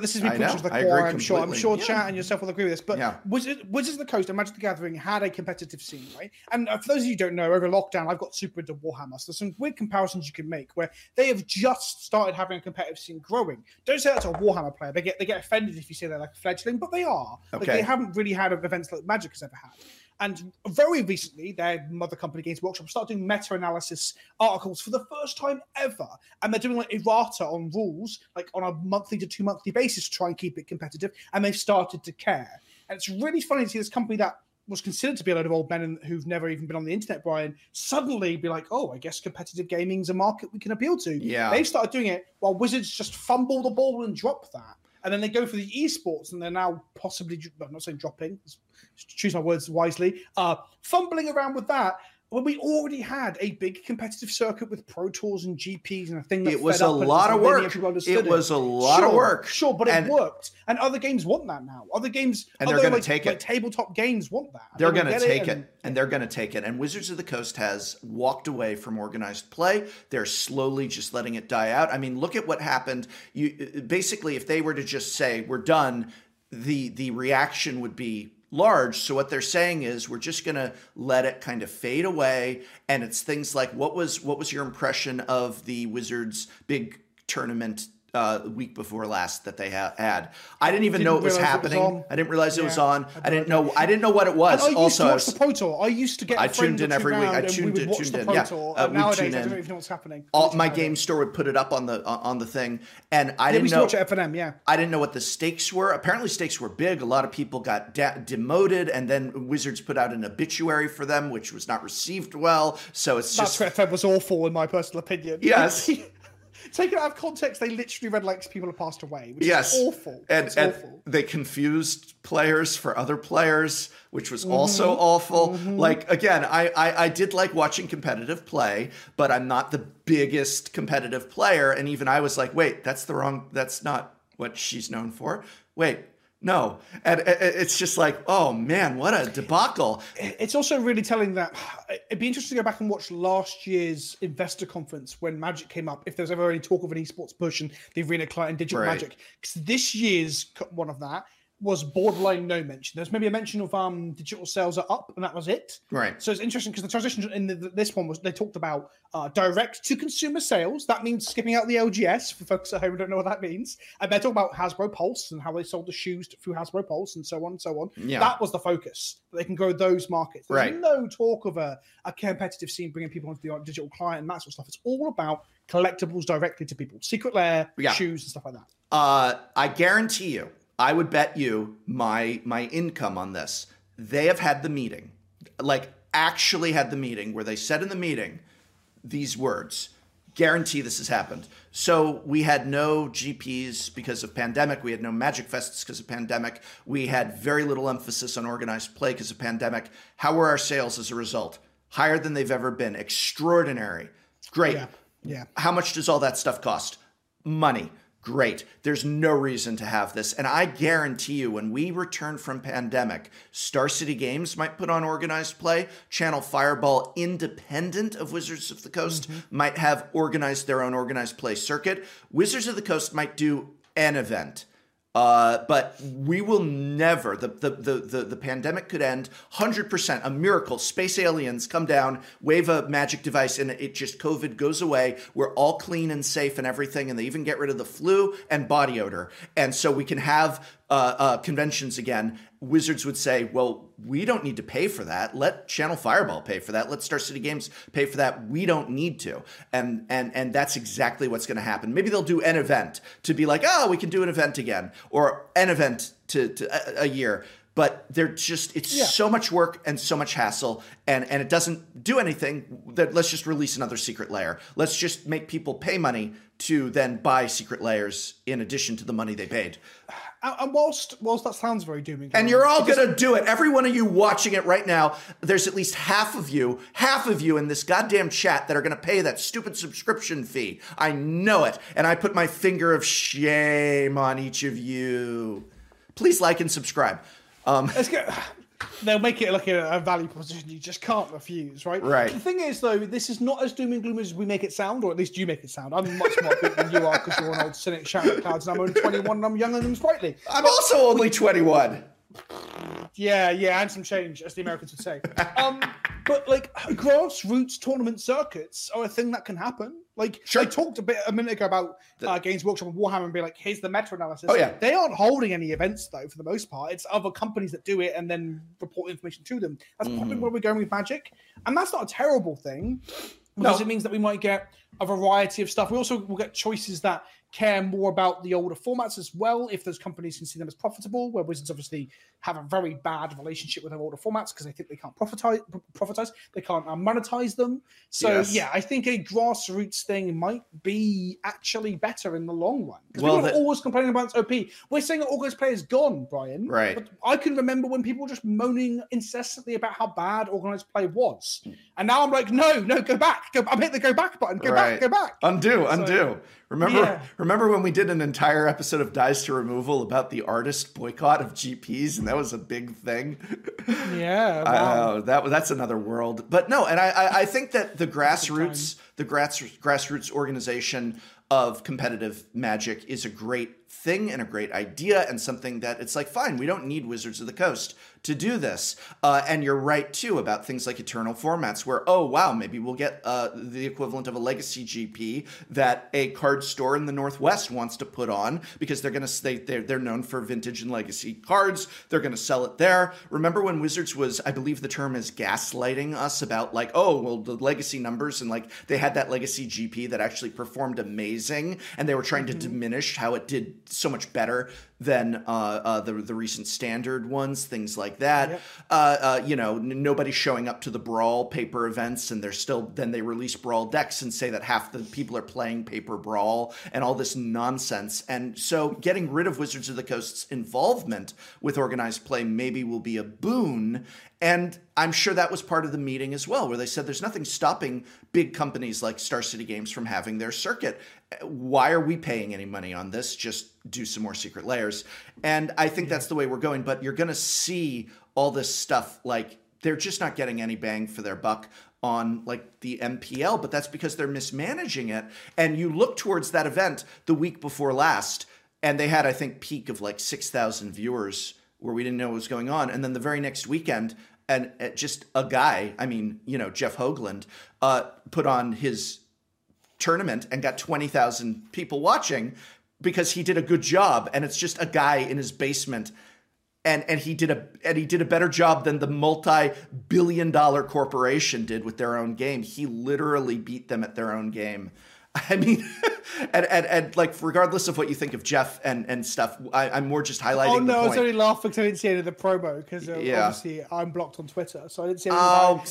This is me pushing to the core. I'm sure Chat and yourself will agree with this. But Wizards of the Coast and Magic the Gathering had a competitive scene, right? And for those of you who don't know, over lockdown, I've got super into Warhammer. So there's some weird comparisons you can make where they have just started having a competitive scene growing. Don't say that to a Warhammer player. They get offended if you say they're like a fledgling, but they are. Okay. Like, they haven't really had events like Magic has ever had. And very recently, their mother company, Games Workshop, started doing meta-analysis articles for the first time ever. And they're doing like errata on rules, like on a monthly to 2 monthly basis to try and keep it competitive. And they've started to care. And it's really funny to see this company that was considered to be a load of old men who've never even been on the internet, Brian, suddenly be like, oh, I guess competitive gaming's a market we can appeal to. Yeah. They've started doing it while Wizards just fumble the ball and drop that. And then they go for the esports, and they're now possibly, I'm not saying dropping, choose my words wisely, fumbling around with that when we already had a big competitive circuit with pro tours and GPs and a thing that it was a lot of work. It was a lot of work. Sure, but it worked. And other games want that now. Other games, and they're going to take it. Tabletop games want that. They're going to take it, and they're going to take it. And Wizards of the Coast has walked away from organized play. They're slowly just letting it die out. I mean, look at what happened. You basically, if they were to just say we're done, the reaction would be large. So what they're saying is we're just going to let it kind of fade away. And it's things like, what was your impression of the Wizards big tournament week before last that they had? I didn't even know it was happening. I didn't realize it was on. I didn't know what it was. And I used to watch the Pro Tour. I used to get. I tuned in every week. I tuned in. Yeah. Nowadays, I don't even know what's happening. My game store would put it up on the thing, and I didn't know. I didn't know what the stakes were. Apparently, stakes were big. A lot of people got demoted, and then Wizards put out an obituary for them, which was not received well. So it's just that was awful, in my personal opinion. Yes. Take it out of context, they literally read like people have passed away, which is awful. And awful. They confused players for other players, which was also awful. Like, again, I did like watching competitive play, but I'm not the biggest competitive player. And even I was like, wait, that's not what she's known for. Wait. No. And it's just like, oh man, what a debacle. It's also really telling that it'd be interesting to go back and watch last year's investor conference when Magic came up, if there's ever any talk of an esports push and the Arena client and digital Magic. Because this year's one of that was borderline no mention. There's maybe a mention of digital sales are up, and that was it. Right. So it's interesting because the transition in this one was they talked about direct to consumer sales. That means skipping out the LGS for folks at home who don't know what that means. And they talk about Hasbro Pulse and how they sold the shoes through Hasbro Pulse and so on and so on. Yeah. That was the focus. They can grow those markets. There's no talk of a competitive scene bringing people onto the digital client and that sort of stuff. It's all about collectibles directly to people. Secret Lair, shoes and stuff like that. I guarantee you, I would bet you my income on this. They have had the meeting, like actually had the meeting where they said in the meeting these words. Guarantee this has happened. So we had no GPs because of pandemic. We had no Magic Fests because of pandemic. We had very little emphasis on organized play because of pandemic. How were our sales as a result? Higher than they've ever been. Extraordinary. Great. Yeah. How much does all that stuff cost? Money. Great. There's no reason to have this. And I guarantee you, when we return from pandemic, Star City Games might put on organized play. Channel Fireball, independent of Wizards of the Coast, might have organized their own organized play circuit. Wizards of the Coast might do an event. But we will never, the pandemic could end 100%, a miracle, space aliens come down, wave a magic device, and it just, COVID goes away. We're all clean and safe and everything, and they even get rid of the flu and body odor. And so we can have conventions again. Wizards would say, well, we don't need to pay for that. Let Channel Fireball pay for that. Let Star City Games pay for that. We don't need to. And that's exactly what's going to happen. Maybe they'll do an event to be like, oh, we can do an event again, or an event to a year. But they're just, it's so much work and so much hassle, and it doesn't do anything. That let's just release another Secret Lair. Let's just make people pay money to then buy Secret Lairs in addition to the money they paid. And whilst that sounds very doom and gloom, and you're all going to do it. Every one of you watching it right now, there's at least half of you in this goddamn chat that are going to pay that stupid subscription fee. I know it. And I put my finger of shame on each of you. Please like and subscribe. They'll make it like a value proposition you just can't refuse, right? Right. The thing is, though, this is not as doom and gloom as we make it sound, or at least you make it sound. I'm much more big than you are because you're an old cynic shouting at the clouds, and I'm only 21 and I'm younger than sprightly. I'm also only 21. Yeah, and some change, as the Americans would say. But like grassroots tournament circuits are a thing that can happen. Like, sure. I talked a minute ago about Games Workshop and Warhammer and be like, here's the meta analysis. Oh, yeah. They aren't holding any events, though, for the most part. It's other companies that do it and then report information to them. That's probably where we're going with Magic. And that's not a terrible thing, because it means that we might get a variety of stuff. We also will get choices that care more about the older formats as well, if those companies can see them as profitable, where Wizards obviously have a very bad relationship with their older formats because they think they can't profitize, they can't monetize them. So yeah, I think a grassroots thing might be actually better in the long run. Because people are always complaining about its OP. We're saying that Organized Play is gone, Brian. Right. But I can remember when people were just moaning incessantly about how bad Organized Play was. And now I'm like, no, go back. I'm hitting the go back button. Go back. Undo. Remember when we did an entire episode of Dice to Removal about the artist boycott of GPs, and that was a big thing. Yeah, wow. That's another world. But no, and I think that the grassroots organization of competitive Magic is a great thing and a great idea, and something that it's like, fine, we don't need Wizards of the Coast to do this. And you're right, too, about things like eternal formats where, oh, wow, maybe we'll get the equivalent of a legacy GP that a card store in the Northwest wants to put on, because they're known for vintage and legacy cards. They're going to sell it there. Remember when Wizards was, I believe the term is, gaslighting us about like, oh, well, the legacy numbers, and like they had that legacy GP that actually performed amazing, and they were trying to diminish how it did so much better than the recent standard ones, things like that. Yep. Nobody's showing up to the Brawl paper events, and they release Brawl decks and say that half the people are playing paper Brawl and all this nonsense. And so getting rid of Wizards of the Coast's involvement with Organized Play maybe will be a boon. And I'm sure that was part of the meeting as well, where they said there's nothing stopping big companies like Star City Games from having their circuit. Why are we paying any money on this? Just do some more Secret Lairs. And I think that's the way we're going. But you're going to see all this stuff, like they're just not getting any bang for their buck on like the MPL, but that's because they're mismanaging it. And you look towards that event the week before last, and they had, I think, peak of like 6,000 viewers where we didn't know what was going on. And then the very next weekend, and just a guy, Jeff Hoagland, put on his tournament and got 20,000 people watching because he did a good job. And it's just a guy in his basement, and he did a better job than the multi-billion-dollar corporation did with their own game. He literally beat them at their own game. I mean, and like, regardless of what you think of Jeff and stuff, I'm more just highlighting. Oh no, I was only laughing because I didn't see any of the promo, because obviously I'm blocked on Twitter, so I didn't see. Stop!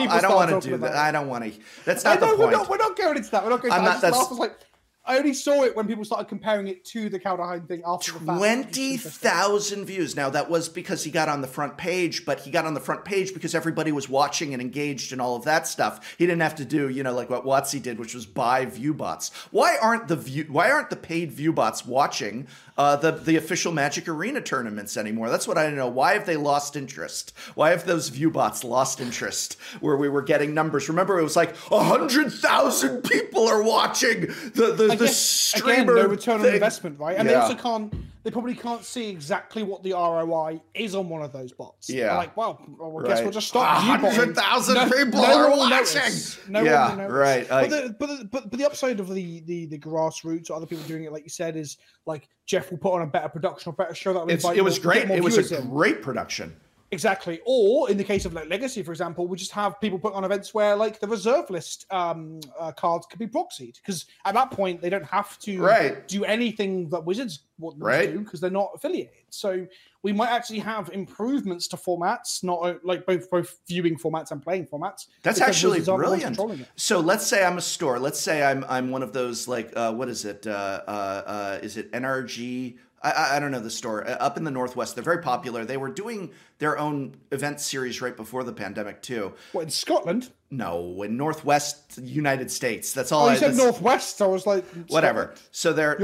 I don't want to do that. I don't want to. That's not the point. We're not going into that. We're not going into that. I was like, I only saw it when people started comparing it to the Kaldheim thing after the fact. 20,000 views. Now, that was because he got on the front page, but he got on the front page because everybody was watching and engaged and all of that stuff. He didn't have to do, like what Watsy did, which was buy view bots. Why aren't the paid view bots watching the official Magic Arena tournaments anymore? That's what I don't know. Why have they lost interest? Why have those view bots lost interest where we were getting numbers? Remember, it was like 100,000 people are watching the streamer. Again, no return on investment, right? And they also can't. They probably can't see exactly what the ROI is on one of those bots. Yeah. They're like, well, I guess we'll just stop. 100,000 people are watching. No one will notice. But the upside of the grassroots or other people doing it, like you said, is like Jeff will put on a better production or better show that will invite. It was great. It was a great production. Exactly. Or in the case of like Legacy, for example, we just have people put on events where like the Reserve List cards could be proxied, because at that point they don't have to do anything that Wizards want them to do, because they're not affiliated. So we might actually have improvements to formats, not like both viewing formats and playing formats. That's actually brilliant. So let's say I'm a store. Let's say I'm one of those like what is it? Is it NRG? I don't know the store. Up in the Northwest, they're very popular. They were doing their own event series right before the pandemic, too. What, in Scotland? No, in Northwest United States. That's all. Oh, you said Northwest. I was like, whatever. So they're up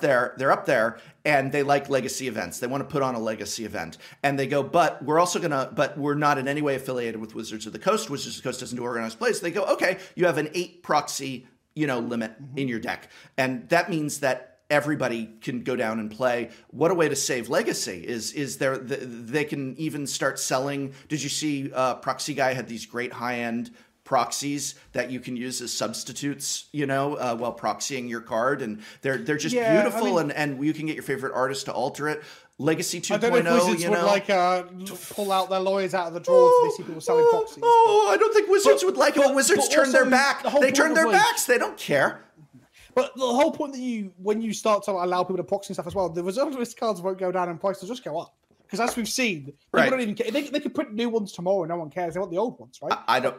there. They're up there, and they like legacy events. They want to put on a legacy event, and they go, but we're not in any way affiliated with Wizards of the Coast. Wizards of the Coast doesn't do organized plays. So they go, okay, you have an 8 proxy, limit in your deck, and that means that everybody can go down and play. What a way to save legacy is there. They can even start selling. Did you see Proxy Guy had these great high-end proxies that you can use as substitutes, you know, while proxying your card. And they're just beautiful. I mean, and you can get your favorite artist to alter it. Legacy 2.0, I don't know if Wizards would like pull out their lawyers out of the drawer to see people selling proxies. I don't think Wizards would like it. But Wizards turn their back. They turn their backs. They don't care. But the whole point that when you start to allow people to proxy and stuff as well, the Reserve List cards won't go down in price. They'll just go up. Because as we've seen, people don't even care. They could print new ones tomorrow and no one cares. They want the old ones, right? I don't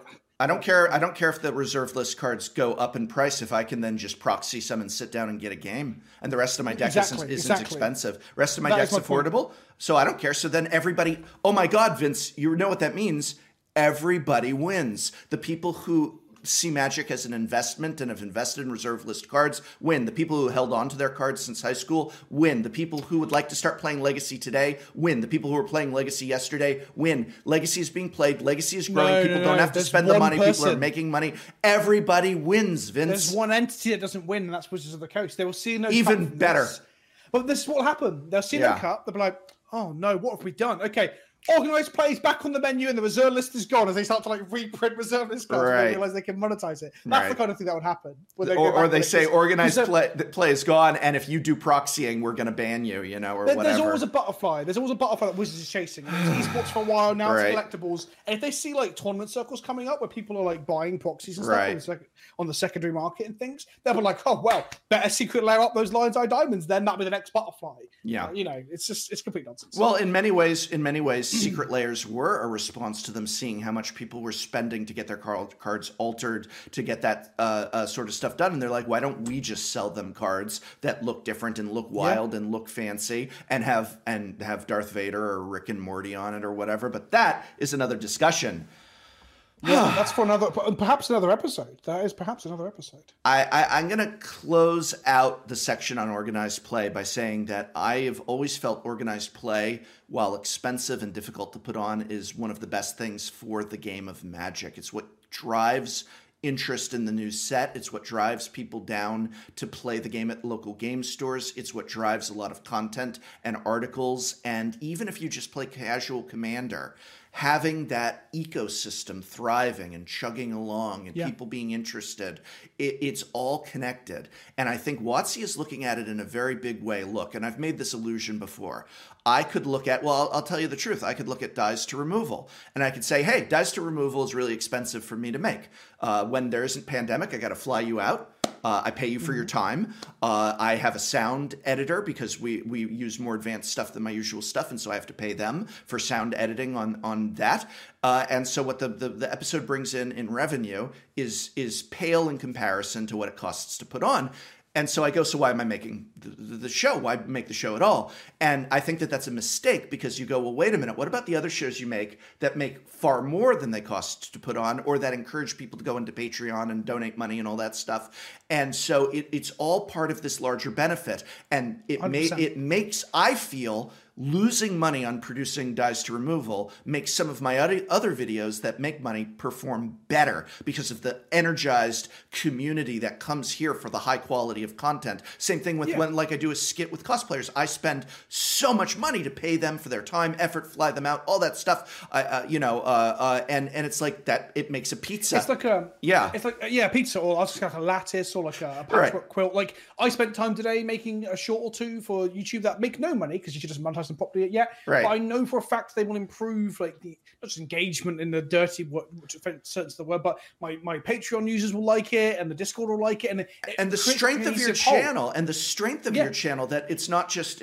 care. I don't care if the Reserve List cards go up in price if I can then just proxy some and sit down and get a game. And the rest of my deck isn't expensive. Rest of my deck's affordable. So I don't care. So then everybody, oh my God, Vince, you know what that means. Everybody wins. The people who see Magic as an investment and have invested in Reserve List cards win. The people who held on to their cards since high school win. The people who would like to start playing Legacy today win. The people who were playing Legacy yesterday win. Legacy is being played. Legacy is growing. People don't have to spend the money. People are making money. Everybody wins, Vince. There's one entity that doesn't win, and that's Wizards of the Coast. They will see no even cut better. This. But this is what will happen. They'll see no cut. They'll be like, oh no, what have we done? Okay. Organized plays back on the menu and the Reserve List is gone as they start to like reprint Reserve List cards and realize they can monetize it. That's the kind of thing that would happen. Or they say organized play is gone, and if you do proxying, we're going to ban you, you know, or whatever. There's always a butterfly. There's always a butterfly that Wizards is chasing. It's esports for a while now, it's collectibles. And if they see like tournament circles coming up where people are like buying proxies and stuff on the secondary market and things, they'll be like, oh, well, better secret layer up those lion's eye diamonds. Then that'll be the next butterfly. Yeah. You know, it's just, it's complete nonsense. Well, in many ways, Secret Lairs were a response to them seeing how much people were spending to get their cards altered, to get that sort of stuff done. And they're like, why don't we just sell them cards that look different and look wild and look fancy and have Darth Vader or Rick and Morty on it or whatever. But that is another discussion. Yeah, that's for perhaps another episode. That is perhaps another episode. I'm going to close out the section on organized play by saying that I have always felt organized play, while expensive and difficult to put on, is one of the best things for the game of Magic. It's what drives interest in the new set. It's what drives people down to play the game at local game stores. It's what drives a lot of content and articles. And even if you just play casual Commander, having that ecosystem thriving and chugging along and people being interested, it's all connected. And I think WotC is looking at it in a very big way. Look, and I've made this allusion before. I could look at, well, I'll tell you the truth. I could look at Dice to Removal and I could say, hey, Dice to Removal is really expensive for me to make. When there isn't pandemic, I got to fly you out. I pay you for your time. I have a sound editor because we use more advanced stuff than my usual stuff. And so I have to pay them for sound editing on that. And so what the episode brings in revenue is pale in comparison to what it costs to put on. And so I go, so why am I making the show? Why make the show at all? And I think that that's a mistake because you go, well, wait a minute. What about the other shows you make that make far more than they cost to put on, or that encourage people to go into Patreon and donate money and all that stuff? And so it's all part of this larger benefit. And it makes, I feel, losing money on producing Dice to Removal makes some of my other videos that make money perform better because of the energized community that comes here for the high quality of content. Same thing with when, like, I do a skit with cosplayers. I spend so much money to pay them for their time, effort, fly them out, all that stuff. And it's like that. It makes a pizza. It's like a pizza, or like a lattice, or like a patchwork quilt. Like, I spent time today making a short or two for YouTube that make no money because you just monetize them properly yet. But I know for a fact they will improve, like, the not just engagement in the dirty work, which sense of the word, but my Patreon users will like it, and the Discord will like it, and the strength of your channel and the strength of your channel, that it's not just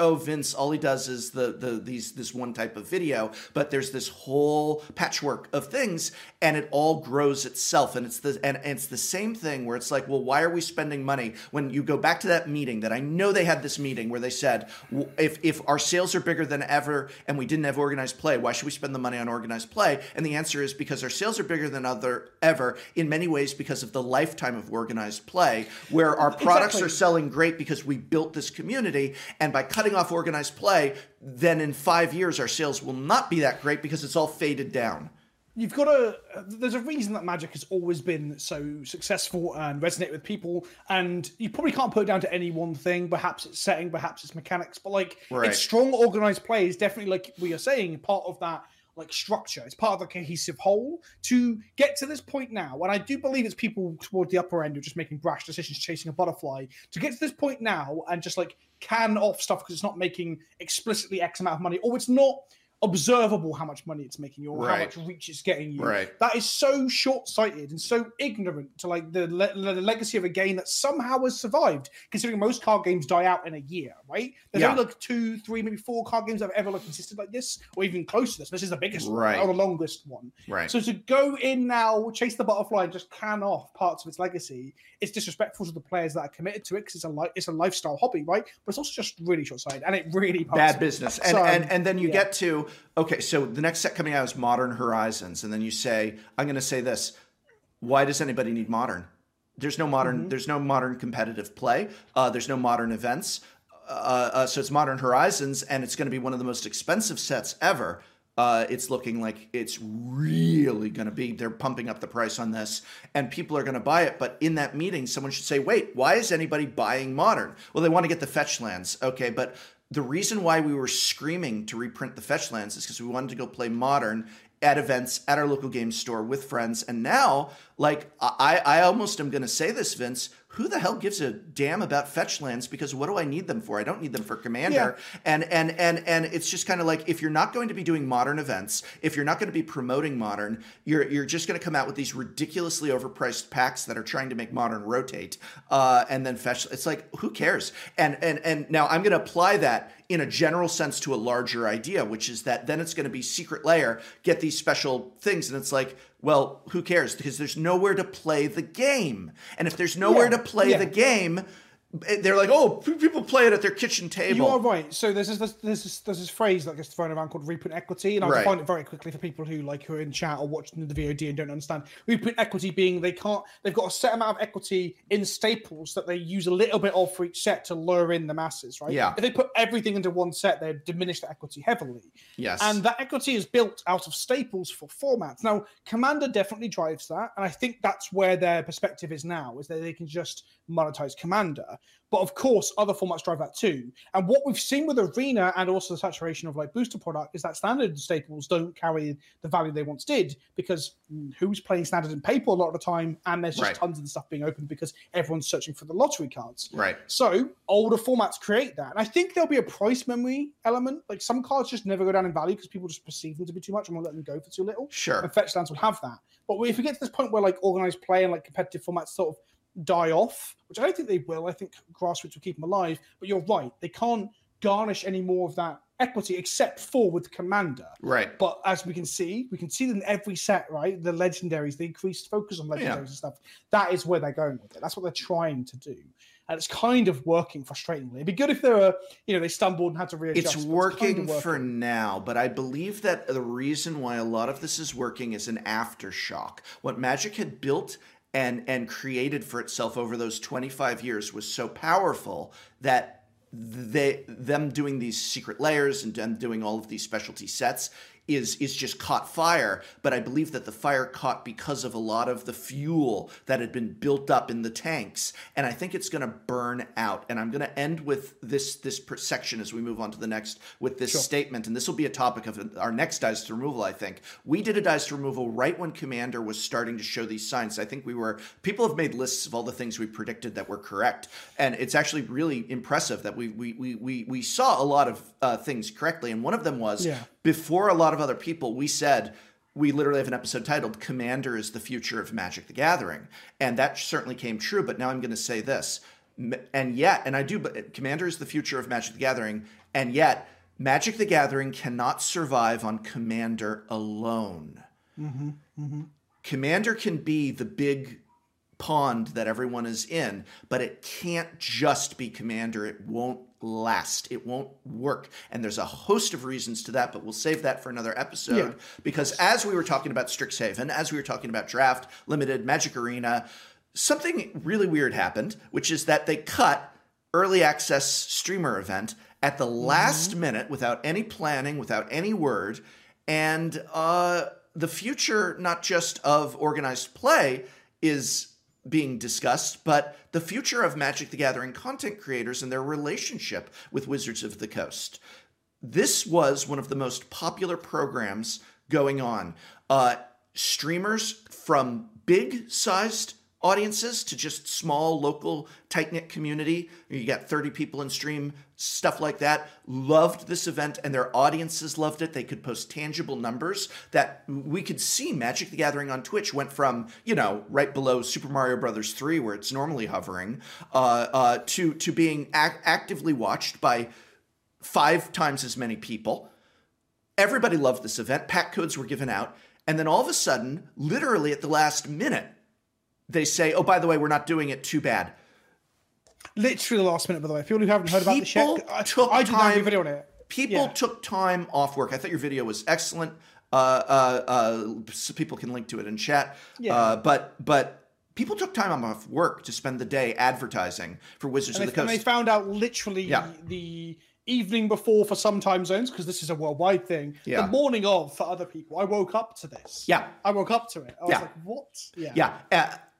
oh, Vince, all he does is this one type of video, but there's this whole patchwork of things, and it all grows itself. And it's the same thing where it's like, well, why are we spending money when you go back to that meeting that I know they had this meeting where they said, if our sales are bigger than ever and we didn't have organized play, why should we spend the money on organized play? And the answer is because our sales are bigger than ever in many ways because of the lifetime of organized play, where our products are selling great because we built this community. And by cutting off organized play, then in 5 years, our sales will not be that great because it's all faded down. You've got there's a reason that Magic has always been so successful and resonate with people, and you probably can't put it down to any one thing. Perhaps it's setting, perhaps it's mechanics, but like, it's strong organized play is definitely, like we are saying, part of that like structure. It's part of a cohesive whole to get to this point now. And I do believe it's people toward the upper end who are just making brash decisions, chasing a butterfly to get to this point now and just like can off stuff because it's not making explicitly X amount of money, or it's not observable how much money it's making you, or right, how much reach it's getting you. Right. That is so short-sighted and so ignorant to like the legacy of a game that somehow has survived, considering most card games die out in a year, right? There's only like 2, 3, maybe 4 card games that have ever like existed like this, or even close to this. This is the biggest one, or the longest one. Right. So to go in now, chase the butterfly, and just can off parts of its legacy, it's disrespectful to the players that are committed to it, because it's a lifestyle hobby, right? But it's also just really short-sighted, and it really bad business. And, so, and then you get to, okay, so the next set coming out is Modern Horizons, and then you say, I'm going to say this, why does anybody need Modern? There's no Modern, there's no Modern competitive play, there's no Modern events, so it's Modern Horizons, and it's going to be one of the most expensive sets ever. It's looking like it's really going to be, they're pumping up the price on this, and people are going to buy it. But in that meeting, someone should say, wait, why is anybody buying Modern? Well, they want to get the fetch lands. Okay, but the reason why we were screaming to reprint the fetch lands is because we wanted to go play Modern at events, at our local game store with friends. And now, like, I almost am going to say this, Vince, who the hell gives a damn about fetch lands? Because what do I need them for? I don't need them for Commander. Yeah. And it's just kind of like, if you're not going to be doing Modern events, if you're not going to be promoting Modern, you're just going to come out with these ridiculously overpriced packs that are trying to make Modern rotate. And then fetch, it's like, who cares? And now I'm going to apply that in a general sense to a larger idea, which is that then it's going to be Secret Lair, get these special things. And it's like, well, who cares? Because there's nowhere to play the game. And if there's nowhere to play the game, they're like, oh, people play it at their kitchen table. You are right. So there's this phrase that gets thrown around called reprint equity, and I'll define it very quickly for people who like who are in chat or watching the VOD and don't understand. Reprint equity being they've got a set amount of equity in staples that they use a little bit of for each set to lure in the masses, right? Yeah. If they put everything into one set, they diminish the equity heavily. Yes. And that equity is built out of staples for formats. Now, Commander definitely drives that, and I think that's where their perspective is now, is that they can just monetize Commander. But of course, other formats drive that too. And what we've seen with Arena and also the saturation of like booster product is that Standard staples don't carry the value they once did, because who's playing Standard and paper a lot of the time, and there's just tons of the stuff being opened because everyone's searching for the lottery cards. Right. So older formats create that. And I think there'll be a price memory element. Like some cards just never go down in value because people just perceive them to be too much and won't let them go for too little. Sure. And fetch lands will have that. But if we get to this point where like organized play and like competitive formats sort of die off, which I don't think they will. I think grassroots will keep them alive, but you're right. They can't garnish any more of that equity except for with Commander. Right. But as we can see in every set, right? The legendaries, the increased focus on legendaries and stuff. That is where they're going with it. That's what they're trying to do. And it's kind of working frustratingly. It'd be good if they were, you know, they stumbled and had to readjust. It's working, kind of for now, but I believe that the reason why a lot of this is working is an aftershock. What Magic had built and created for itself over those 25 years was so powerful that them doing these Secret Lairs and them doing all of these specialty sets is just caught fire. But I believe that the fire caught because of a lot of the fuel that had been built up in the tanks. And I think it's going to burn out. And I'm going to end with this section as we move on to the next with this statement. And this will be a topic of our next Dice to Removal, I think. We did a Dice to Removal right when Commander was starting to show these signs. I think people have made lists of all the things we predicted that were correct. And it's actually really impressive that we saw a lot of things correctly. And one of them was, before a lot of other people, we said, we literally have an episode titled Commander is the Future of Magic the Gathering. And that certainly came true. But now I'm going to say this. But Commander is the future of Magic the Gathering. And yet Magic the Gathering cannot survive on Commander alone. Commander can be the big pond that everyone is in, but it can't just be Commander. It won't last. It won't work. And there's a host of reasons to that, but we'll save that for another episode, because as we were talking about Strixhaven, as we were talking about Draft, Limited, Magic Arena, something really weird happened, which is that they cut early access streamer event at the last minute without any planning, without any word. And the future, not just of organized play, is being discussed, but the future of Magic the Gathering content creators and their relationship with Wizards of the Coast. This was one of the most popular programs going on. Streamers from big-sized audiences to just small, local, tight-knit community. You got 30 people in stream, stuff like that. Loved this event, and their audiences loved it. They could post tangible numbers that we could see. Magic the Gathering on Twitch went from, you know, right below Super Mario Brothers 3, where it's normally hovering, to being actively watched by 5 times as many people. Everybody loved this event. Pack codes were given out. And then all of a sudden, literally at the last minute, they say, oh, by the way, we're not doing it, too bad. Literally the last minute, by the way. People who haven't heard about this yet, I did not do a video on it. People took time off work. I thought your video was excellent. So people can link to it in chat. Yeah. But people took time off work to spend the day advertising for Wizards of the Coast. And they found out literally the evening before for some time zones, because this is a worldwide thing, the morning of for other people. I woke up to this. Yeah. I woke up to it. I was like, what? Yeah. Yeah.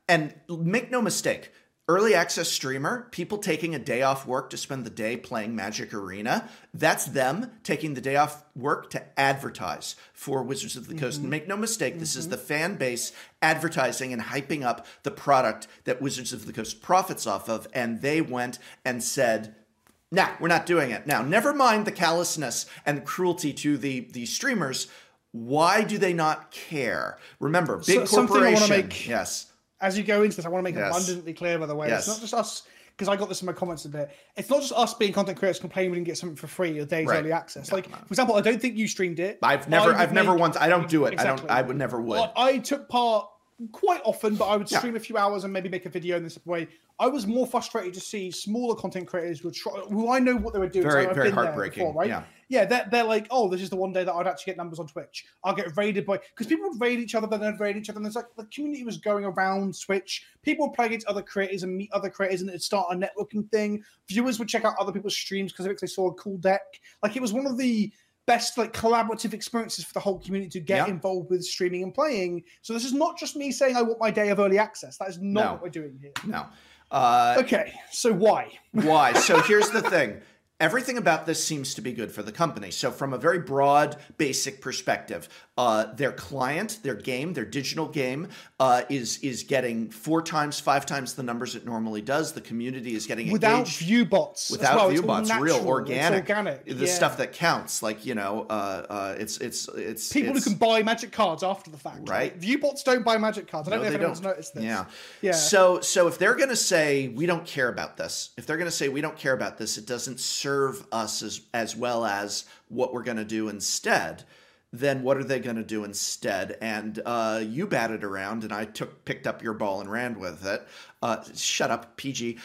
And make no mistake, early access streamer, people taking a day off work to spend the day playing Magic Arena, that's them taking the day off work to advertise for Wizards of the Coast. And make no mistake, this is the fan base advertising and hyping up the product that Wizards of the Coast profits off of. And they went and said, nah, we're not doing it. Now, never mind the callousness and cruelty to the streamers. Why do they not care? Remember, big corporation. Yes. As you go into this, I want to make abundantly clear, by the way, it's not just us, because I got this in my comments a bit, it's not just us being content creators complaining we didn't get something for free or days early access. Like, for example, I don't think you streamed it. I've never once, I don't do it. Exactly. I would never. Well, I took part quite often, but I would stream a few hours and maybe make a video in this way. I was more frustrated to see smaller content creators who I know what they were doing. Very, so very heartbreaking. Before, right? Yeah. Yeah, they're like, oh, this is the one day that I'd actually get numbers on Twitch. I'll get raided by... Because people would raid each other, then they'd raid each other, and it's like the community was going around Twitch. People would play against other creators and meet other creators, and it'd start a networking thing. Viewers would check out other people's streams because they saw a cool deck. Like, it was one of the best collaborative experiences for the whole community to get involved with streaming and playing. So this is not just me saying I want my day of early access. That is not what we're doing here. No. Okay, so why? Why? So here's the thing. Everything about this seems to be good for the company. So from a very broad, basic perspective, their client, their game, their digital game is getting 4 times, 5 times the numbers it normally does. The community is getting engaged. View bots. Without view bots, real, organic. It's organic. The stuff that counts, like, you know, it's people who can buy Magic cards after the fact. Right. View bots don't buy Magic cards. I don't know if anyone's noticed this. Yeah. Yeah. So if they're going to say, we don't care about this, it doesn't serve us as well as what we're going to do instead, then what are they going to do instead? And you batted around, and I picked up your ball and ran with it. Shut up, PG.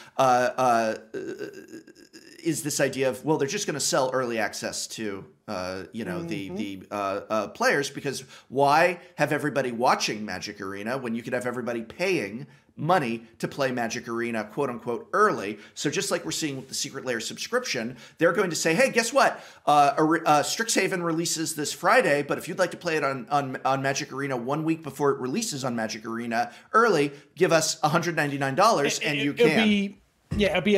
Is this idea of, well, they're just going to sell early access to the players, because why have everybody watching Magic Arena when you could have everybody paying money to play Magic Arena, quote unquote, early? So just like we're seeing with the Secret Lair subscription, they're going to say, hey, guess what? Strixhaven releases this Friday, but if you'd like to play it on Magic Arena 1 week before it releases on Magic Arena early, give us $199 and you can. It'll be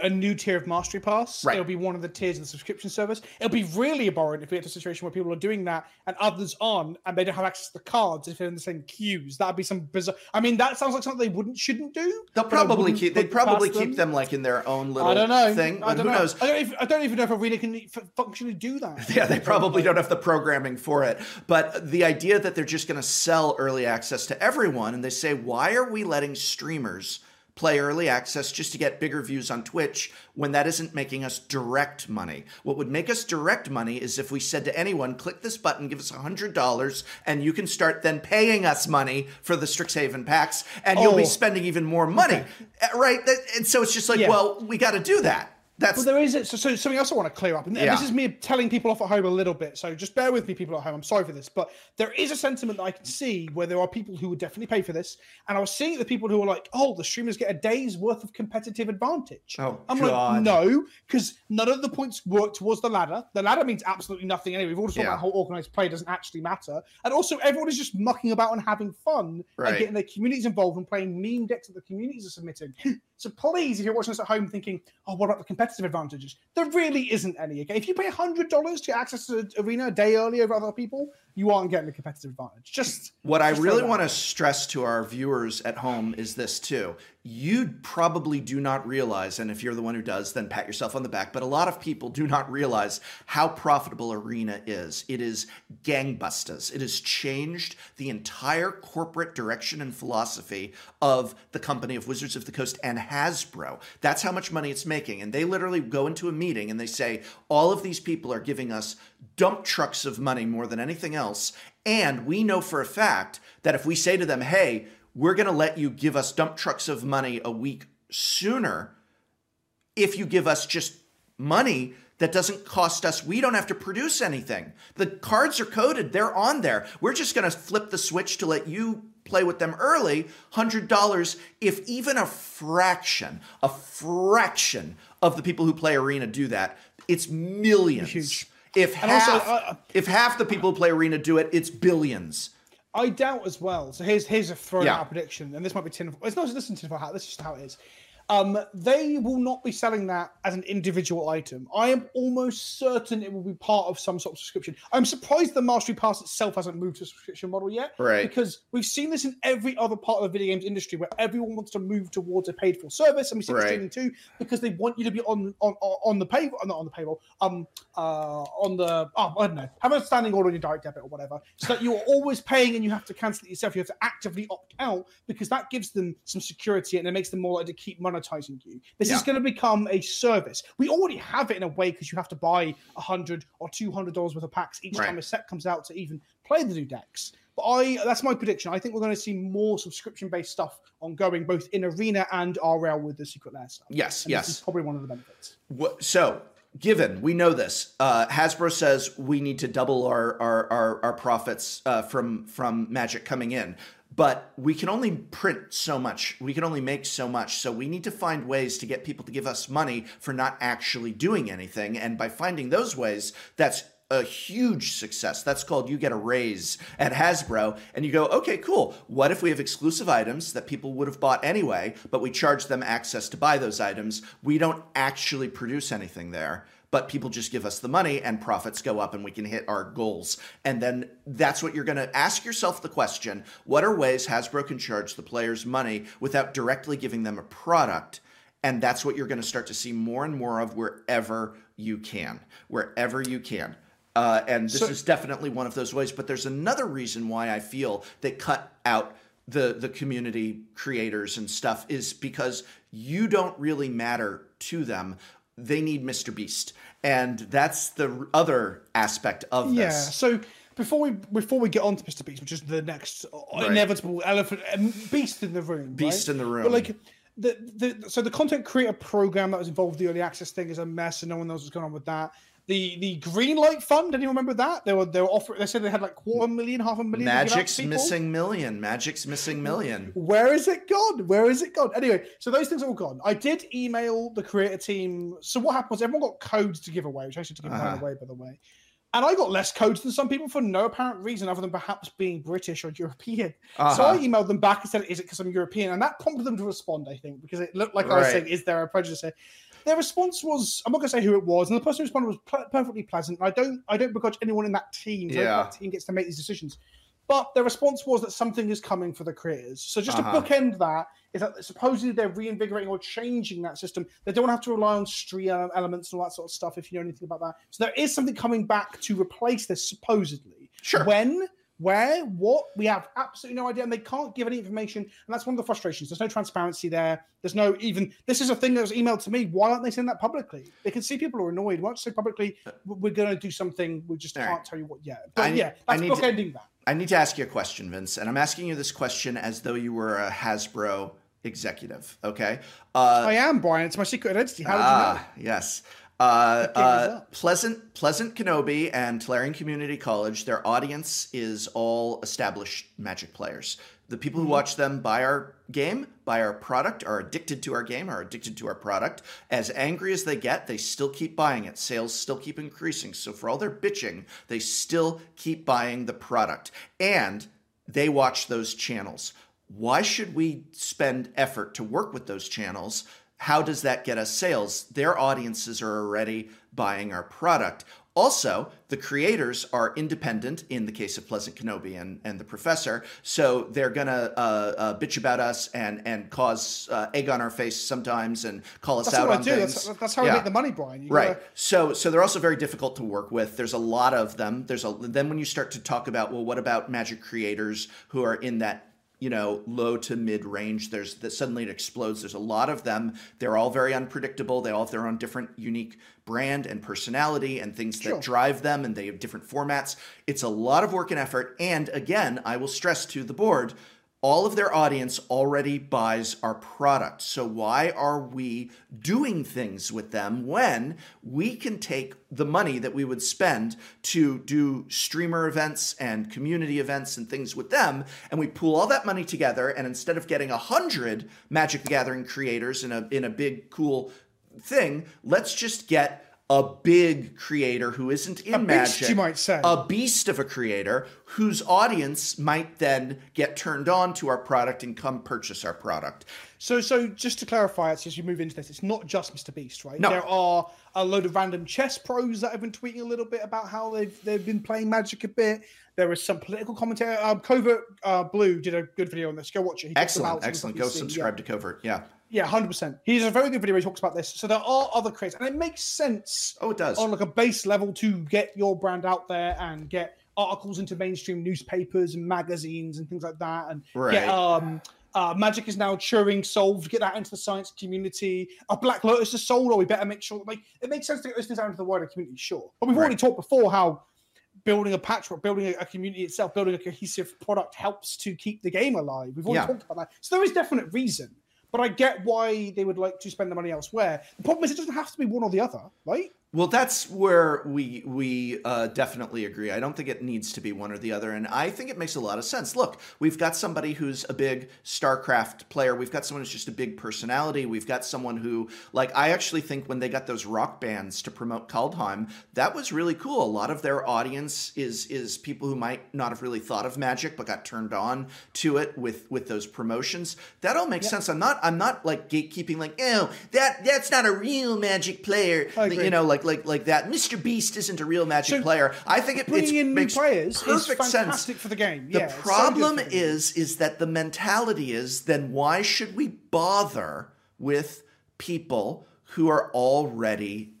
a new tier of Mastery Pass. Right. It'll be one of the tiers of the subscription service. It'll be really abhorrent if we get to a situation where people are doing that and others aren't, and they don't have access to the cards if they're in the same queues. That'd be some bizarre. I mean, that sounds like something they shouldn't do. They'd probably keep them like in their own little thing. Who knows? I don't even know if Arena can functionally do that. Yeah, they probably don't have the programming for it. But the idea that they're just going to sell early access to everyone, and they say, why are we letting streamers play early access just to get bigger views on Twitch when that isn't making us direct money? What would make us direct money is if we said to anyone, click this button, give us $100, and you can start then paying us money for the Strixhaven packs, and you'll be spending even more money, right? And so it's just like, well, we got to do that. So something else I want to clear up, and this is me telling people off at home a little bit, so just bear with me, people at home. I'm sorry for this, but there is a sentiment that I can see where there are people who would definitely pay for this, and I was seeing the people who were like, oh, the streamers get a day's worth of competitive advantage. I'm like, no, because none of the points work towards the ladder. The ladder means absolutely nothing anyway. We've all talked about how organized play doesn't actually matter, and also everyone is just mucking about and having fun and getting their communities involved and playing meme decks that the communities are submitting. So please, if you're watching this at home thinking, oh, what about the competitive competitive advantages. There really isn't any. Okay, if you pay $100 to access the arena a day earlier over other people, you aren't getting a competitive advantage. Just what I really want to stress to our viewers at home is this too. You probably do not realize, and if you're the one who does, then pat yourself on the back, but a lot of people do not realize how profitable Arena is. It is gangbusters. It has changed the entire corporate direction and philosophy of the company of Wizards of the Coast and Hasbro. That's how much money it's making. And they literally go into a meeting and they say, all of these people are giving us dump trucks of money more than anything else. And we know for a fact that if we say to them, hey, we're going to let you give us dump trucks of money a week sooner if you give us just money that doesn't cost us. We don't have to produce anything. The cards are coded. They're on there. We're just going to flip the switch to let you play with them early. $100 if even a fraction of the people who play Arena do that. It's millions. Huge. If half the people who play Arena do it, it's billions. I doubt as well. So here's a thrown-out prediction, and this might be tinfoil. It's not just tinfoil hat. This is just how it is. They will not be selling that as an individual item. I am almost certain it will be part of some sort of subscription. I'm surprised the Mastery Pass itself hasn't moved to a subscription model yet. Right. Because we've seen this in every other part of the video games industry where everyone wants to move towards a paid-for service. And we see this thing too, because they want you to be on the payroll, not on the payroll, I don't know, have a standing order on your direct debit or whatever, so that you're always paying and you have to cancel it yourself. You have to actively opt out because that gives them some security and it makes them more likely to keep money monetizing you. This is going to become a service. We already have it in a way because you have to buy $100 or $200 worth of packs each time a set comes out to even play the new decks. But that's my prediction. I think we're going to see more subscription-based stuff ongoing, both in Arena and RL with the Secret Lair stuff. Yes, and yes. This is probably one of the benefits. So, given we know this, Hasbro says we need to double our profits from Magic coming in. But we can only print so much. We can only make so much. So we need to find ways to get people to give us money for not actually doing anything. And by finding those ways, that's a huge success. That's called you get a raise at Hasbro. And you go, okay, cool. What if we have exclusive items that people would have bought anyway, but we charge them access to buy those items? We don't actually produce anything there, but people just give us the money and profits go up and we can hit our goals. And then that's what you're going to ask yourself the question, what are ways Hasbro can charge the players money without directly giving them a product? And that's what you're going to start to see more and more of wherever you can, and this is definitely one of those ways. But there's another reason why I feel they cut out the community creators and stuff is because you don't really matter to them. They need Mr. Beast, and that's the other aspect of this. Yeah. So before we get on to Mr. Beast, which is the next inevitable elephant beast in the room. Beast in the room. But like the content creator program that was involved, the early access thing, is a mess, and no one knows what's going on with that. The Greenlight Fund. Anyone remember that? They were offering. They said they had like $250,000, $1 million. Magic's missing million. Where is it gone? Where is it gone? Anyway, so those things are all gone. I did email the creator team. So what happened was everyone got codes to give away, which I should give away by the way. And I got less codes than some people for no apparent reason other than perhaps being British or European. So I emailed them back and said, is it because I'm European? And that prompted them to respond, I think, because it looked like I was saying, is there a prejudice here? Their response was, I'm not going to say who it was, and the person who responded was perfectly pleasant. And I don't begrudge anyone in that team. So that team gets to make these decisions. But their response was that something is coming for the creators. So just to bookend that, is that supposedly they're reinvigorating or changing that system. They don't have to rely on stream elements and all that sort of stuff if you know anything about that. So there is something coming back to replace this, supposedly. Sure. When, where, what, we have absolutely no idea, and they can't give any information, and that's one of the frustrations. There's no transparency there. There's no even, this is a thing that was emailed to me. Why aren't they saying that publicly? They can see people are annoyed. Why don't they say publicly, we're going to do something, we just can't tell you what yet. But that's bookending that. I need to ask you a question, Vince, and I'm asking you this question as though you were a Hasbro executive, okay? I am, Brian. It's my secret identity. How did you know? Yes. Pleasant Kenobi and Tolarian Community College, their audience is all established Magic players. The people who watch them buy our game, buy our product, are addicted to our game, are addicted to our product. As angry as they get, they still keep buying it. Sales still keep increasing. So for all their bitching, they still keep buying the product. And they watch those channels. Why should we spend effort to work with those channels How does that get us sales? Their audiences are already buying our product. Also, the creators are independent in the case of Pleasant Kenobi and the Professor, so they're going to bitch about us and cause egg on our face sometimes and call us out on things. That's how we make the money, Brian. Right. So they're also very difficult to work with. There's a lot of them. Then when you start to talk about, well, what about Magic creators who are in that, you know, low to mid range, suddenly it explodes. There's a lot of them. They're all very unpredictable. They all have their own different unique brand and personality and things that drive them, and they have different formats. It's a lot of work and effort. And again, I will stress to the board, all of their audience already buys our product. So why are we doing things with them when we can take the money that we would spend to do streamer events and community events and things with them, and we pool all that money together, and instead of getting 100 Magic the Gathering creators in a big, cool thing, let's just get a big creator who isn't in Magic, you might say. A beast of a creator whose audience might then get turned on to our product and come purchase our product. So just to clarify, as you move into this, it's not just Mr. Beast, right? No. There are a load of random chess pros that have been tweeting a little bit about how they've been playing Magic a bit. There is some political commentary. Covert Blue did a good video on this. Go watch it. Excellent. Go subscribe to Covert. Yeah, 100%. He's a very good video. He talks about this. So there are other creators, and it makes sense. Oh, it does. On like a base level to get your brand out there and get articles into mainstream newspapers and magazines and things like that. And get Magic is now Turing solved. Get that into the science community. A Black Lotus is sold. Or we better make sure. Like, it makes sense to get those things out into the wider community. Sure, but we've already talked before how building a patchwork, building a community itself, building a cohesive product helps to keep the game alive. We've already talked about that. So there is definite reason. But I get why they would like to spend the money elsewhere. The problem is it doesn't have to be one or the other, right? Well, that's where we definitely agree. I don't think it needs to be one or the other, and I think it makes a lot of sense. Look, we've got somebody who's a big StarCraft player. We've got someone who's just a big personality. We've got someone who, like, I actually think when they got those rock bands to promote Kaldheim, that was really cool. A lot of their audience is people who might not have really thought of Magic but got turned on to it with those promotions. That all makes sense. I'm not like gatekeeping, like, oh, that's not a real Magic player. You know, like that. Mr. Beast isn't a real Magic player. I think it makes perfect sense for the game. The problem is that the mentality is, then why should we bother with people who are already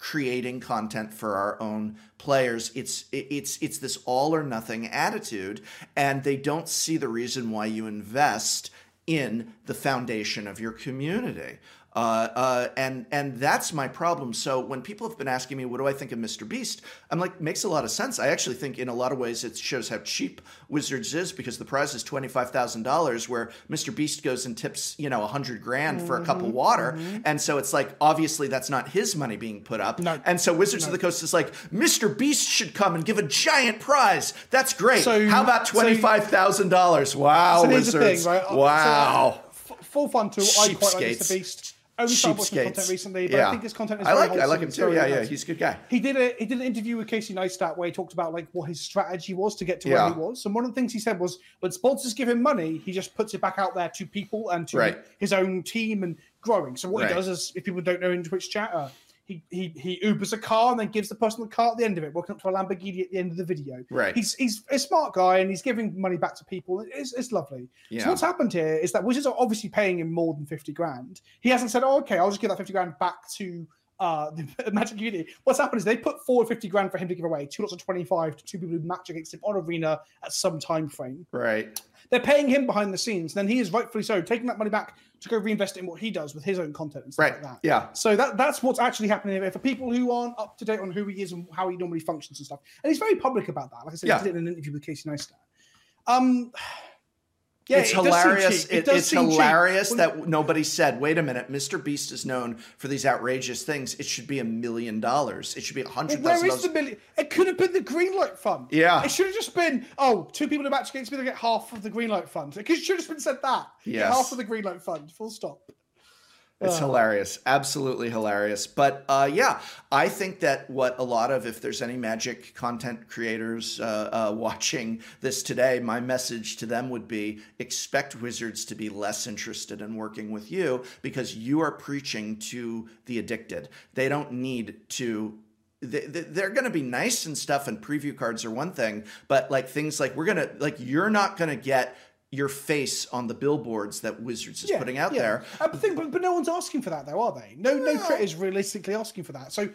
creating content for our own players? It's this all or nothing attitude, and they don't see the reason why you invest in the foundation of your community. And that's my problem. So when people have been asking me, what do I think of Mr. Beast? I'm like, makes a lot of sense. I actually think in a lot of ways it shows how cheap Wizards is, because the prize is $25,000, where Mr. Beast goes and tips, you know, $100,000 for a cup of water. And so it's like, obviously that's not his money being put up. No, and so Wizards of the Coast is like, Mr. Beast should come and give a giant prize. That's great. So, how about $25,000? Wow, so Wizards. Here's the thing, right? Wow. So, full fun tool. I quite like Mr. Beast. Only started watching content recently, but I think his content is very wholesome. I like him too. Yeah, he's a good guy. He did an interview with Casey Neistat where he talked about like what his strategy was to get to where he was. And one of the things he said was, when sponsors give him money, he just puts it back out there to people and to his own team and growing. So what he does is, if people don't know in Twitch chat, he Ubers a car and then gives the person the car at the end of it, walking up to a Lamborghini at the end of the video. Right. He's a smart guy, and he's giving money back to people. It's lovely. Yeah. So what's happened here is that Wizards are obviously paying him more than $50,000. He hasn't said, oh, okay, I'll just give that $50,000 back to the Magic community. What's happened is they put forward $50,000 for him to give away, 2 lots of $25 to 2 people who match against him on Arena at some time frame. Right. They're paying him behind the scenes. Then he is rightfully so taking that money back to go reinvest it in what he does with his own content and stuff like that. Yeah. So that's what's actually happening here for people who aren't up to date on who he is and how he normally functions and stuff. And he's very public about that. Like I said, he did it in an interview with Casey Neistat. It's hilarious. It's hilarious that nobody said, wait a minute, Mr. Beast is known for these outrageous things. It should be $1 million. It should be $100,000. Where is the million? It could have been the Greenlight Fund. Yeah. It should have just been, 2 people to match against me, they get half of the Greenlight Fund. It should have just been said that. Yes. Half of the Greenlight Fund. Full stop. It's hilarious. Absolutely hilarious. But yeah, I think that what a lot of, if there's any Magic content creators watching this today, my message to them would be expect Wizards to be less interested in working with you because you are preaching to the addicted. They don't need to. They're going to be nice and stuff, and preview cards are one thing, but like things like you're not going to get your face on the billboards that Wizards is putting out there. But no one's asking for that, though, are they? No creators realistically asking for that. So,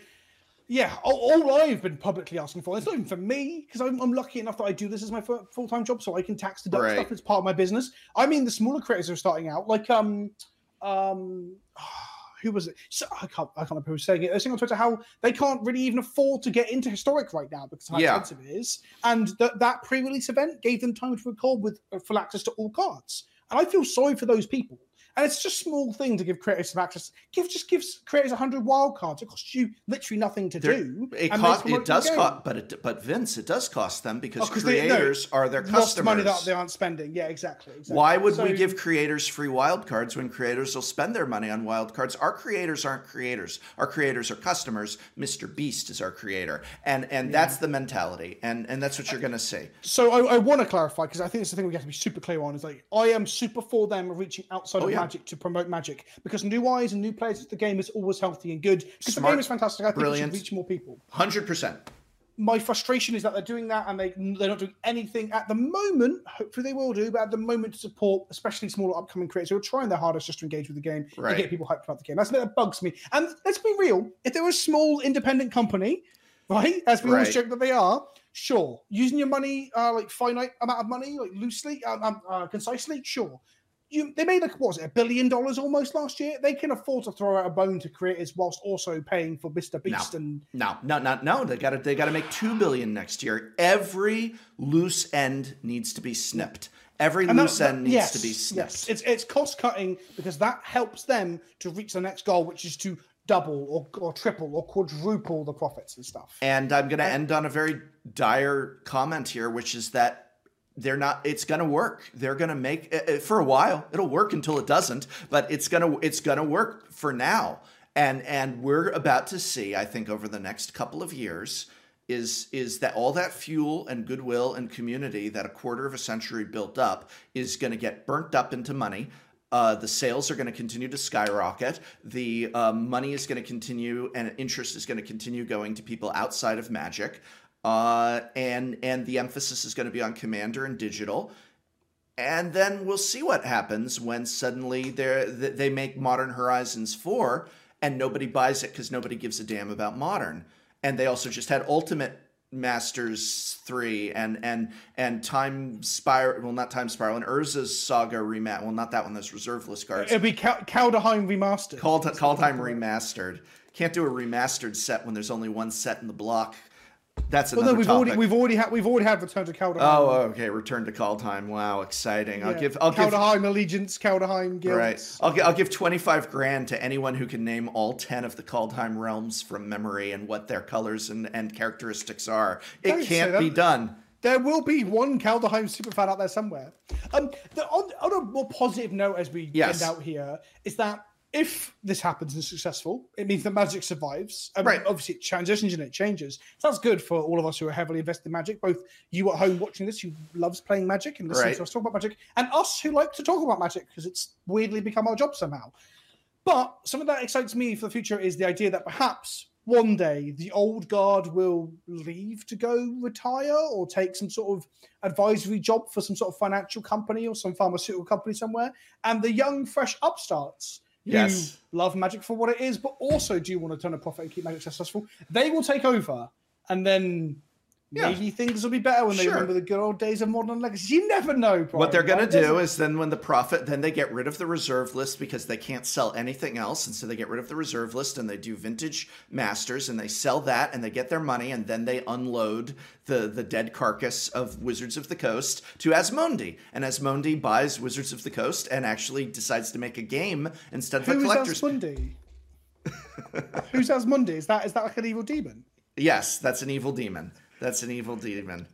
yeah, all I've been publicly asking for, it's not even for me, because I'm lucky enough that I do this as my full-time job, so I can tax deduct stuff. It's part of my business. I mean, the smaller creators are starting out, like, who was it? So, I can't remember who was saying it. They're saying on Twitter how they can't really even afford to get into Historic right now because of how expensive it is. And that pre-release event gave them time to record with full access to all cards. And I feel sorry for those people. And it's just a small thing to give creators some access. Just give creators 100 wild cards. It costs you literally nothing to do. But Vince, it does cost them because creators are their customers. Lost money that they aren't spending. Yeah, exactly. Why would we give creators free wild cards when creators will spend their money on wild cards? Our creators aren't creators. Our creators are customers. Mr. Beast is our creator, and that's the mentality, and that's what you're going to see. So I want to clarify, because I think it's the thing we have to be super clear on. Is like I am super for them reaching outside of Magic to promote Magic, because new eyes and new players to the game is always healthy and good, because the game is fantastic. I think it should reach more people. 100%. My frustration is that they're doing that and they're not doing anything at the moment. Hopefully they will do, but at the moment to support especially smaller upcoming creators who are trying their hardest just to engage with the game to get people hyped about the game. That's something that bugs me. And let's be real, if they were a small independent company, right, as we always joke that they are, sure, using your money, like finite amount of money, like loosely, concisely, sure. They made like, what was it, $1 billion almost last year? They can afford to throw out a bone to creators whilst also paying for Mr. Beast. No. They gotta make $2 billion next year. Every loose end needs to be snipped. Every loose end needs to be snipped. Yes. It's cost cutting, because that helps them to reach the next goal, which is to double or triple or quadruple the profits and stuff. And I'm gonna end on a very dire comment here, which is that it's going to work. They're going to make it for a while. It'll work until it doesn't, but it's going to work for now. And we're about to see, I think over the next couple of years, is that all that fuel and goodwill and community that a quarter of a century built up is going to get burnt up into money. The sales are going to continue to skyrocket. The money is going to continue, and interest is going to continue going to people outside of Magic. And the emphasis is going to be on Commander and digital, and then we'll see what happens when suddenly they make Modern Horizons 4 and nobody buys it because nobody gives a damn about Modern. And they also just had Ultimate Masters 3 and Time Spiral, well, not Time Spiral, and Urza's Saga remat. Well, not that one. Those Reserve List cards. It'd be Kaldheim Remastered. Kaldheim Remastered. Can't do a remastered set when there's only one set in the block. That's another topic. We've already had Return to Kaldheim. Oh, okay, Return to Kaldheim. Wow, exciting. Yeah. I'll give Kaldheim Allegiance, Kaldheim Guilds. Right. I'll give $25,000 to anyone who can name all 10 of the Kaldheim realms from memory and what their colors and characteristics are. It can't be done. There will be one Kaldheim superfan out there somewhere. On a more positive note, as we end out here, is that if this happens and is successful, it means that Magic survives. Obviously, it transitions and it changes. So that's good for all of us who are heavily invested in Magic, both you at home watching this, who loves playing Magic and listening to us talk about Magic, and us who like to talk about Magic because it's weirdly become our job somehow. But something that excites me for the future is the idea that perhaps one day the old guard will leave to go retire or take some sort of advisory job for some sort of financial company or some pharmaceutical company somewhere, and the young, fresh upstarts who love Magic for what it is, but also do want to turn a profit and keep Magic successful, they will take over, and then maybe things will be better when they remember the good old days of Modern Legacy. You never know, Brian. What they're going to do is then when the profit, then they get rid of the Reserve List because they can't sell anything else, and so they get rid of the Reserve List and they do Vintage Masters and they sell that and they get their money, and then they unload the dead carcass of Wizards of the Coast to Asmondi. And Asmondi buys Wizards of the Coast and actually decides to make a game instead of a collector's... Who's Asmondi? Who's Asmondi? Is that like an evil demon? Yes, that's an evil demon.